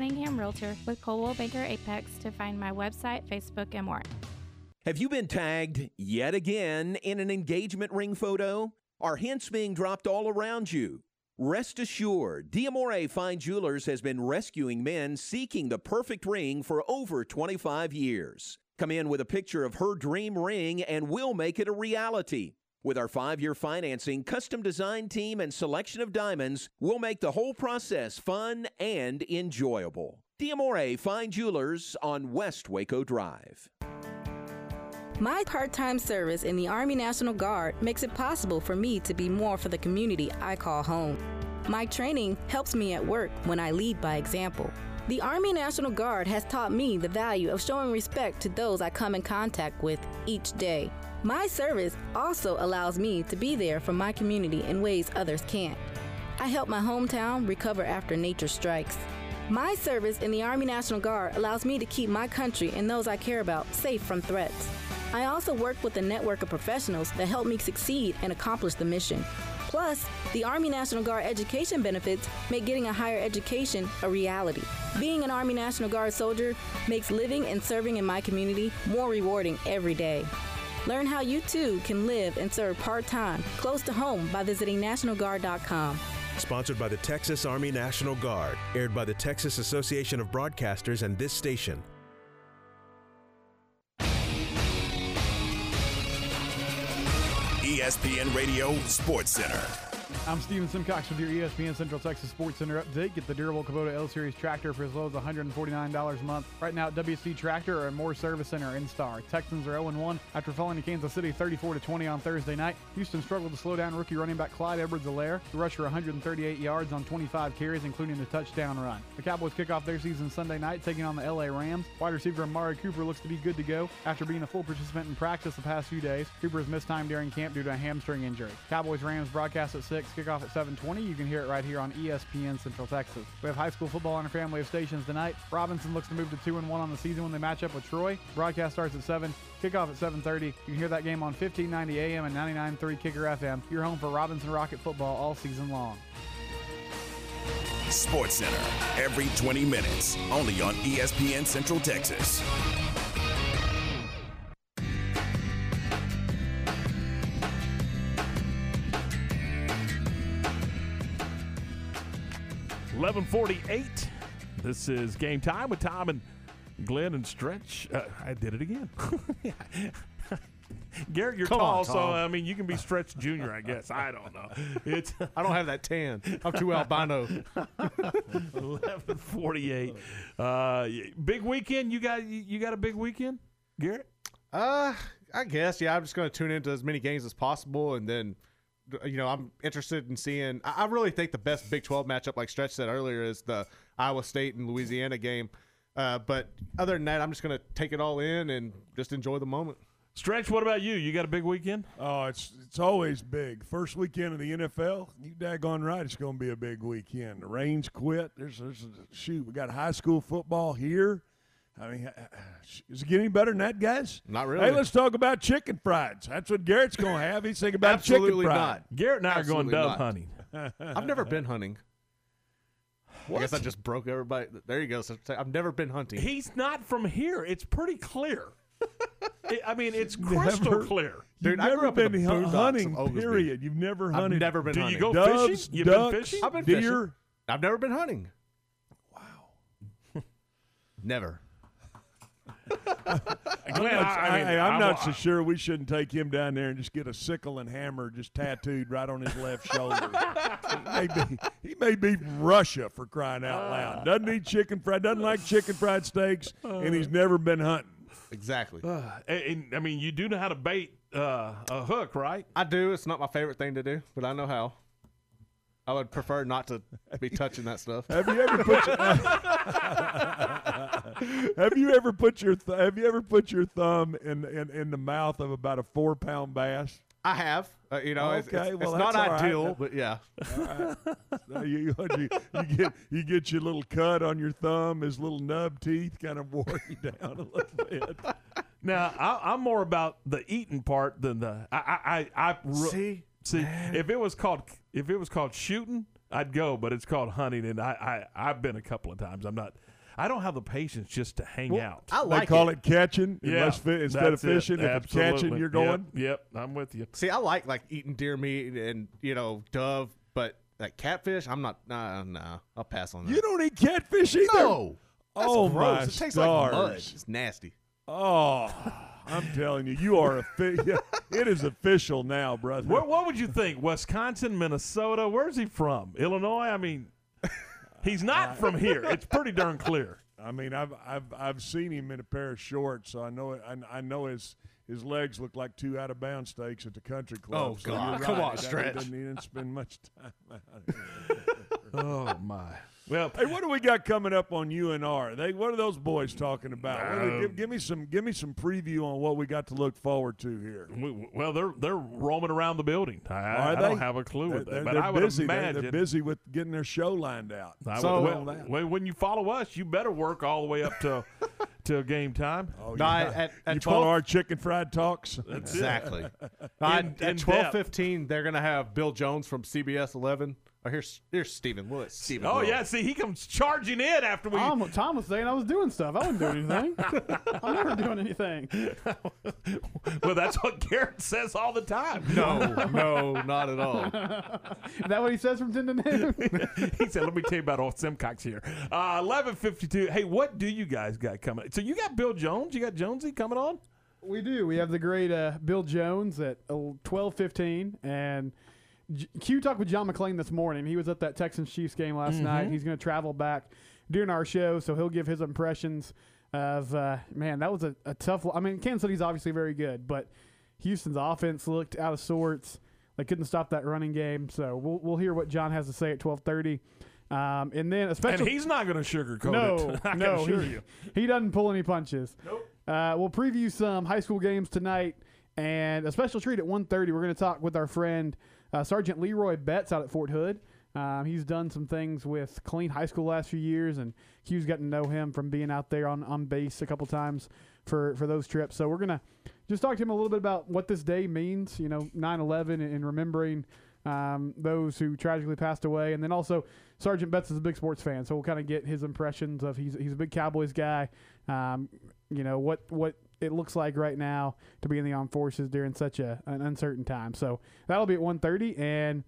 Cunningham Realtor with Coldwell Banker Apex to find my website, Facebook, and more. Have you been tagged yet again in an engagement ring photo? Are hints being dropped all around you? Rest assured, D'Amore Fine Jewelers has been rescuing men seeking the perfect ring for over twenty-five years. Come in with a picture of her dream ring and we'll make it a reality. With our five-year financing, custom design team, and selection of diamonds, we'll make the whole process fun and enjoyable. D'Amore Fine Jewelers on West Waco Drive. My part-time service in the Army National Guard makes it possible for me to be more for the community I call home. My training helps me at work when I lead by example. The Army National Guard has taught me the value of showing respect to those I come in contact with each day. My service also allows me to be there for my community in ways others can't. I help my hometown recover after nature strikes. My service in the Army National Guard allows me to keep my country and those I care about safe from threats. I also work with a network of professionals that help me succeed and accomplish the mission. Plus, the Army National Guard education benefits make getting a higher education a reality. Being an Army National Guard soldier makes living and serving in my community more rewarding every day. Learn how you, too, can live and serve part-time, close to home, by visiting National Guard dot com. Sponsored by the Texas Army National Guard. Aired by the Texas Association of Broadcasters and this station. E S P N Radio Sports Center. I'm Stephen Simcox with your E S P N Central Texas Sports Center update. Get the durable Kubota L-Series tractor for as low as one hundred forty-nine dollars a month. Right now at W C Tractor or Moore Service Center in Star. Texans are oh and one after falling to Kansas City thirty-four to twenty on Thursday night. Houston struggled to slow down rookie running back Clyde Edwards-Helaire. The rusher one hundred thirty-eight yards on twenty-five carries, including the touchdown run. The Cowboys kick off their season Sunday night, taking on the L A Rams. Wide receiver Amari Cooper looks to be good to go after being a full participant in practice the past few days. Cooper has missed time during camp due to a hamstring injury. Cowboys-Rams broadcast at six. Kickoff at seven twenty. You can hear it right here on E S P N Central Texas. We have high school football on a family of stations tonight. Robinson looks to move to two and one on the season when they match up with Troy. Broadcast starts at seven. Kickoff at seven thirty. You can hear that game on fifteen ninety A M and ninety-nine point three Kicker F M. You're home for Robinson Rocket football all season long. Sports Center every twenty minutes, only on E S P N Central Texas. eleven forty-eight. This is Game Time with Tom and Glenn and Stretch. Uh, I did it again. Garrett, you're Come tall, on, so I mean you can be Stretch Junior, I guess. I don't know. It's I don't have that tan. I'm too albino. eleven forty-eight. Uh, big weekend. You got you got a big weekend, Garrett? Uh, I guess yeah. I'm just going to tune into as many games as possible, and then you know I'm interested in seeing. I really think the best Big twelve matchup, like Stretch said earlier, is the Iowa State and Louisiana game. Uh, but other than that, I'm just going to take it all in and just enjoy the moment. Stretch, what about you? You got a big weekend? Oh, it's it's always big. First weekend of the N F L, you daggone right it's going to be a big weekend. The rain's quit. There's, there's a, shoot, we got high school football here. I mean, is it getting any better than that, guys? Not really. Hey, let's talk about chicken fries. That's what Garrett's going to have. He's thinking about Absolutely chicken fries. Not. Garrett and I Absolutely are going dove not. hunting. I've never been hunting. What? I guess I just broke everybody. There you go. So I've never been hunting. He's not from here. It's pretty clear. I mean, it's crystal never, clear. Dude, I've never been in the hunting, period. You've never hunted. I've never been Do hunting. Do you go Doves, fishing? You've ducks, been fishing? I've been deer. Fishing. I've never been hunting. Wow. Never. Glenn, I, I mean, I'm not so sure we shouldn't take him down there and just get a sickle and hammer just tattooed right on his left shoulder. he, may be, he may be Russia for crying out loud. Doesn't eat chicken fried, doesn't like chicken fried steaks, and he's never been hunting. Exactly. Uh, and, and I mean, you do know how to bait uh, a hook, right? I do. It's not my favorite thing to do, but I know how. I would prefer not to be touching that stuff. Have you ever put your, have you ever put your th- have you ever put your thumb in, in, in the mouth of about a four pound bass? I have. Uh, you know, okay, it's, it's, well, it's not ideal, right. But yeah. All right. So you, you, you, get, you get your little cut on your thumb, his little nub teeth kind of wore you down a little bit. Now, I, I'm more about the eating part than the I I I, I see. See, man. if it was called if it was called shooting, I'd go, but it's called hunting, and I, I I've been a couple of times. I'm not. I don't have the patience just to hang well, out. I like they call it, it catching yeah, fi- instead of fishing. It. If Absolutely. It's catching, you're going. Yep, yep, I'm with you. See, I like like eating deer meat and you know dove, but like catfish, I'm not. Nah, nah, I'll pass on that. You don't eat catfish either. No, that's oh gross. My it tastes stars. Like mud. It's nasty. Oh. I'm telling you, you are official. It is official now, brother. What, what would you think? Wisconsin, Minnesota? Where's he from? Illinois? I mean, he's not from here. It's pretty darn clear. I mean, I've I've I've seen him in a pair of shorts, so I know it, I, I know his his legs look like two out of bounds steaks at the country club. Oh so God! Right. Come on, Stretch. Doesn't even spend much time out. Oh my. Well, hey, what do we got coming up on U N R? They, what are those boys talking about? Um, what they, give, give me some, give me some preview on what we got to look forward to here. We, well, they're they're roaming around the building. I, I don't have a clue with that, but they're I would busy. Imagine they're, they're busy with getting their show lined out. I so would, well, well, when you follow us, you better work all the way up to to game time. Oh, no, I, at, at you twelve, follow our chicken fried talks. That's exactly. I, in, at twelve fifteen, they're going to have Bill Jones from C B S eleven. Oh, here's here's Stephen Lewis. Stephen oh, Lewis. Yeah, see, he comes charging in after we... I'm, Tom was saying I was doing stuff. I wasn't doing anything. I'm never doing anything. Well, that's what Garrett says all the time. No, no, not at all. Is that what he says from ten to noon? He said, let me tell you about old Simcox here. Uh, eleven fifty-two. Hey, what do you guys got coming? So you got Bill Jones? You got Jonesy coming on? We do. We have the great uh, Bill Jones at twelve fifteen, and... Q talked with John McClain this morning. He was at that Texans-Chiefs game last mm-hmm. night. He's going to travel back during our show, so he'll give his impressions of, uh, man, that was a, a tough lo- – I mean, Kansas City's obviously very good, but Houston's offense looked out of sorts. They couldn't stop that running game, so we'll we'll hear what John has to say at twelve thirty. Um, and then – And he's not going to sugarcoat no, it. I no, can assure he, you. He doesn't pull any punches. Nope. Uh, we'll preview some high school games tonight, and a special treat at one thirty. We're going to talk with our friend – Uh, Sergeant Leroy Betts out at Fort Hood. Um, he's done some things with Killeen High School last few years, and Q's gotten to know him from being out there on, on base a couple times for, for those trips. So we're going to just talk to him a little bit about what this day means, you know, nine eleven and, and remembering um, those who tragically passed away. And then also Sergeant Betts is a big sports fan, so we'll kind of get his impressions of he's he's a big Cowboys guy, um, you know, what what – it looks like right now to be in the armed forces during such a, an uncertain time. So that'll be at one thirty, and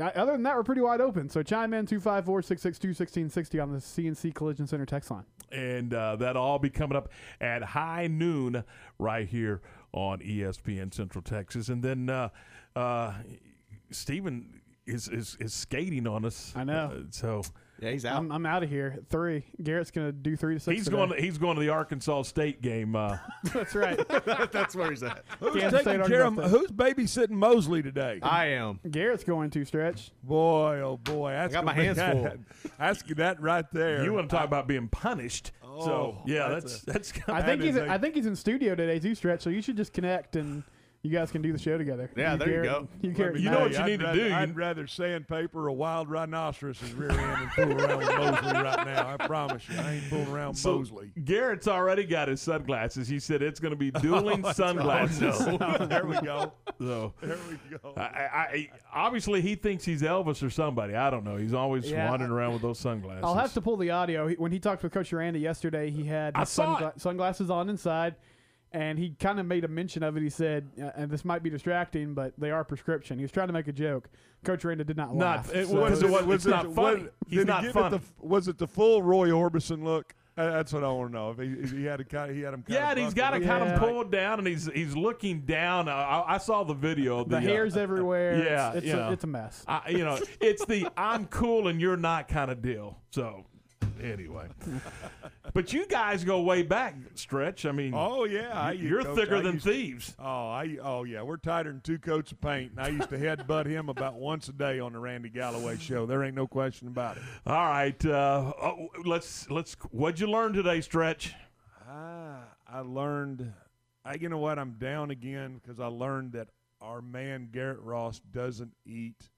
Other than that, we're pretty wide open. So chime in two five four, six six two, one six six zero on the C N C Collision Center text line. And uh, that'll all be coming up at high noon right here on E S P N Central Texas. And then uh, uh, Stephen is, is is skating on us. I know. Uh, so yeah, he's out. I'm, I'm out of here at three. Garrett's going to do three to six. He's today. going. To, he's going to the Arkansas State game. Uh. That's right. That's where he's at. Who's Kansas taking State, care of? State. Who's babysitting Mosley today? I am. Garrett's going to Stretch. Boy, oh boy, that's I got my hands full. Ask you that right there. You want to talk I, about being punished? Oh, so yeah, that's that's. that's I think he's. A, I think he's in studio today too, Stretch. So you should just connect and. You guys can do the show together. Yeah, you there care, you go. You, care, you know what you I'd need rather, to do. I'd rather sandpaper a wild rhinoceros' rear end and fool around with Mosley right now. I promise you. I ain't fooling around so Mosley. Garrett's already got his sunglasses. He said it's going to be dueling oh, sunglasses. Oh, no. There we go. So, there we go. I, I, obviously, he thinks he's Elvis or somebody. I don't know. He's always yeah. wandering around with those sunglasses. I'll have to pull the audio. When he talked with Coach Uranda yesterday, he had his sungla- sunglasses on inside. And he kind of made a mention of it. He said, uh, and this might be distracting, but they are prescription. He was trying to make a joke. Coach Uranda did not laugh. Not, it, so was, it, was, it's, it's not funny. What, He's not he funny. It the, was it the full Roy Orbison look? Uh, that's what I want to know. If he, if he had a kind of, he had him. Kind yeah, of he's got it kind yeah. of pulled down, and he's he's looking down. I, I, I saw the video. The, the hair's uh, everywhere. Yeah, it's, it's, you know, a, it's a mess. I, you know, it's the I'm cool and you're not kind of deal. So. Anyway, but you guys go way back, Stretch. I mean, oh yeah, you, you're coach, thicker I than thieves. To, oh, I oh yeah, we're tighter than two coats of paint. And I used to headbutt him about once a day on the Randy Galloway show. There ain't no question about it. All right, uh, oh, let's let's. What'd you learn today, Stretch? Ah, I learned. I you know what? I'm down again because I learned that our man Garrett Ross doesn't eat.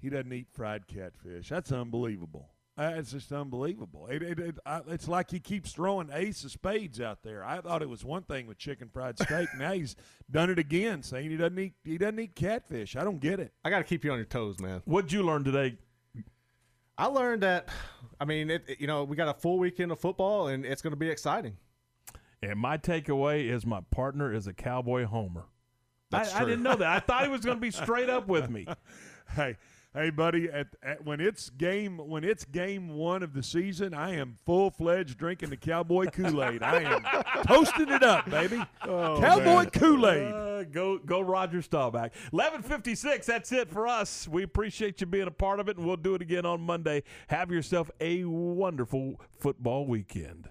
He doesn't eat fried catfish. That's unbelievable. Uh, it's just unbelievable. It, it, it, I, it's like he keeps throwing ace of spades out there. I thought it was one thing with chicken fried steak. Now he's done it again, saying he doesn't eat he doesn't eat catfish. I don't get it. I got to keep you on your toes, man. What'd you learn today? I learned that, I mean, it, it, you know, we got a full weekend of football, and it's going to be exciting. And my takeaway is my partner is a cowboy homer. That's I, true. I didn't know that. I thought he was going to be straight up with me. Hey. Hey, buddy, at, at when it's game when it's game one of the season, I am full-fledged drinking the Cowboy Kool-Aid. I am toasting it up, baby. Oh, Cowboy man. Kool-Aid. Uh, go go Roger Staubach. eleven fifty-six, that's it for us. We appreciate you being a part of it, and we'll do it again on Monday. Have yourself a wonderful football weekend.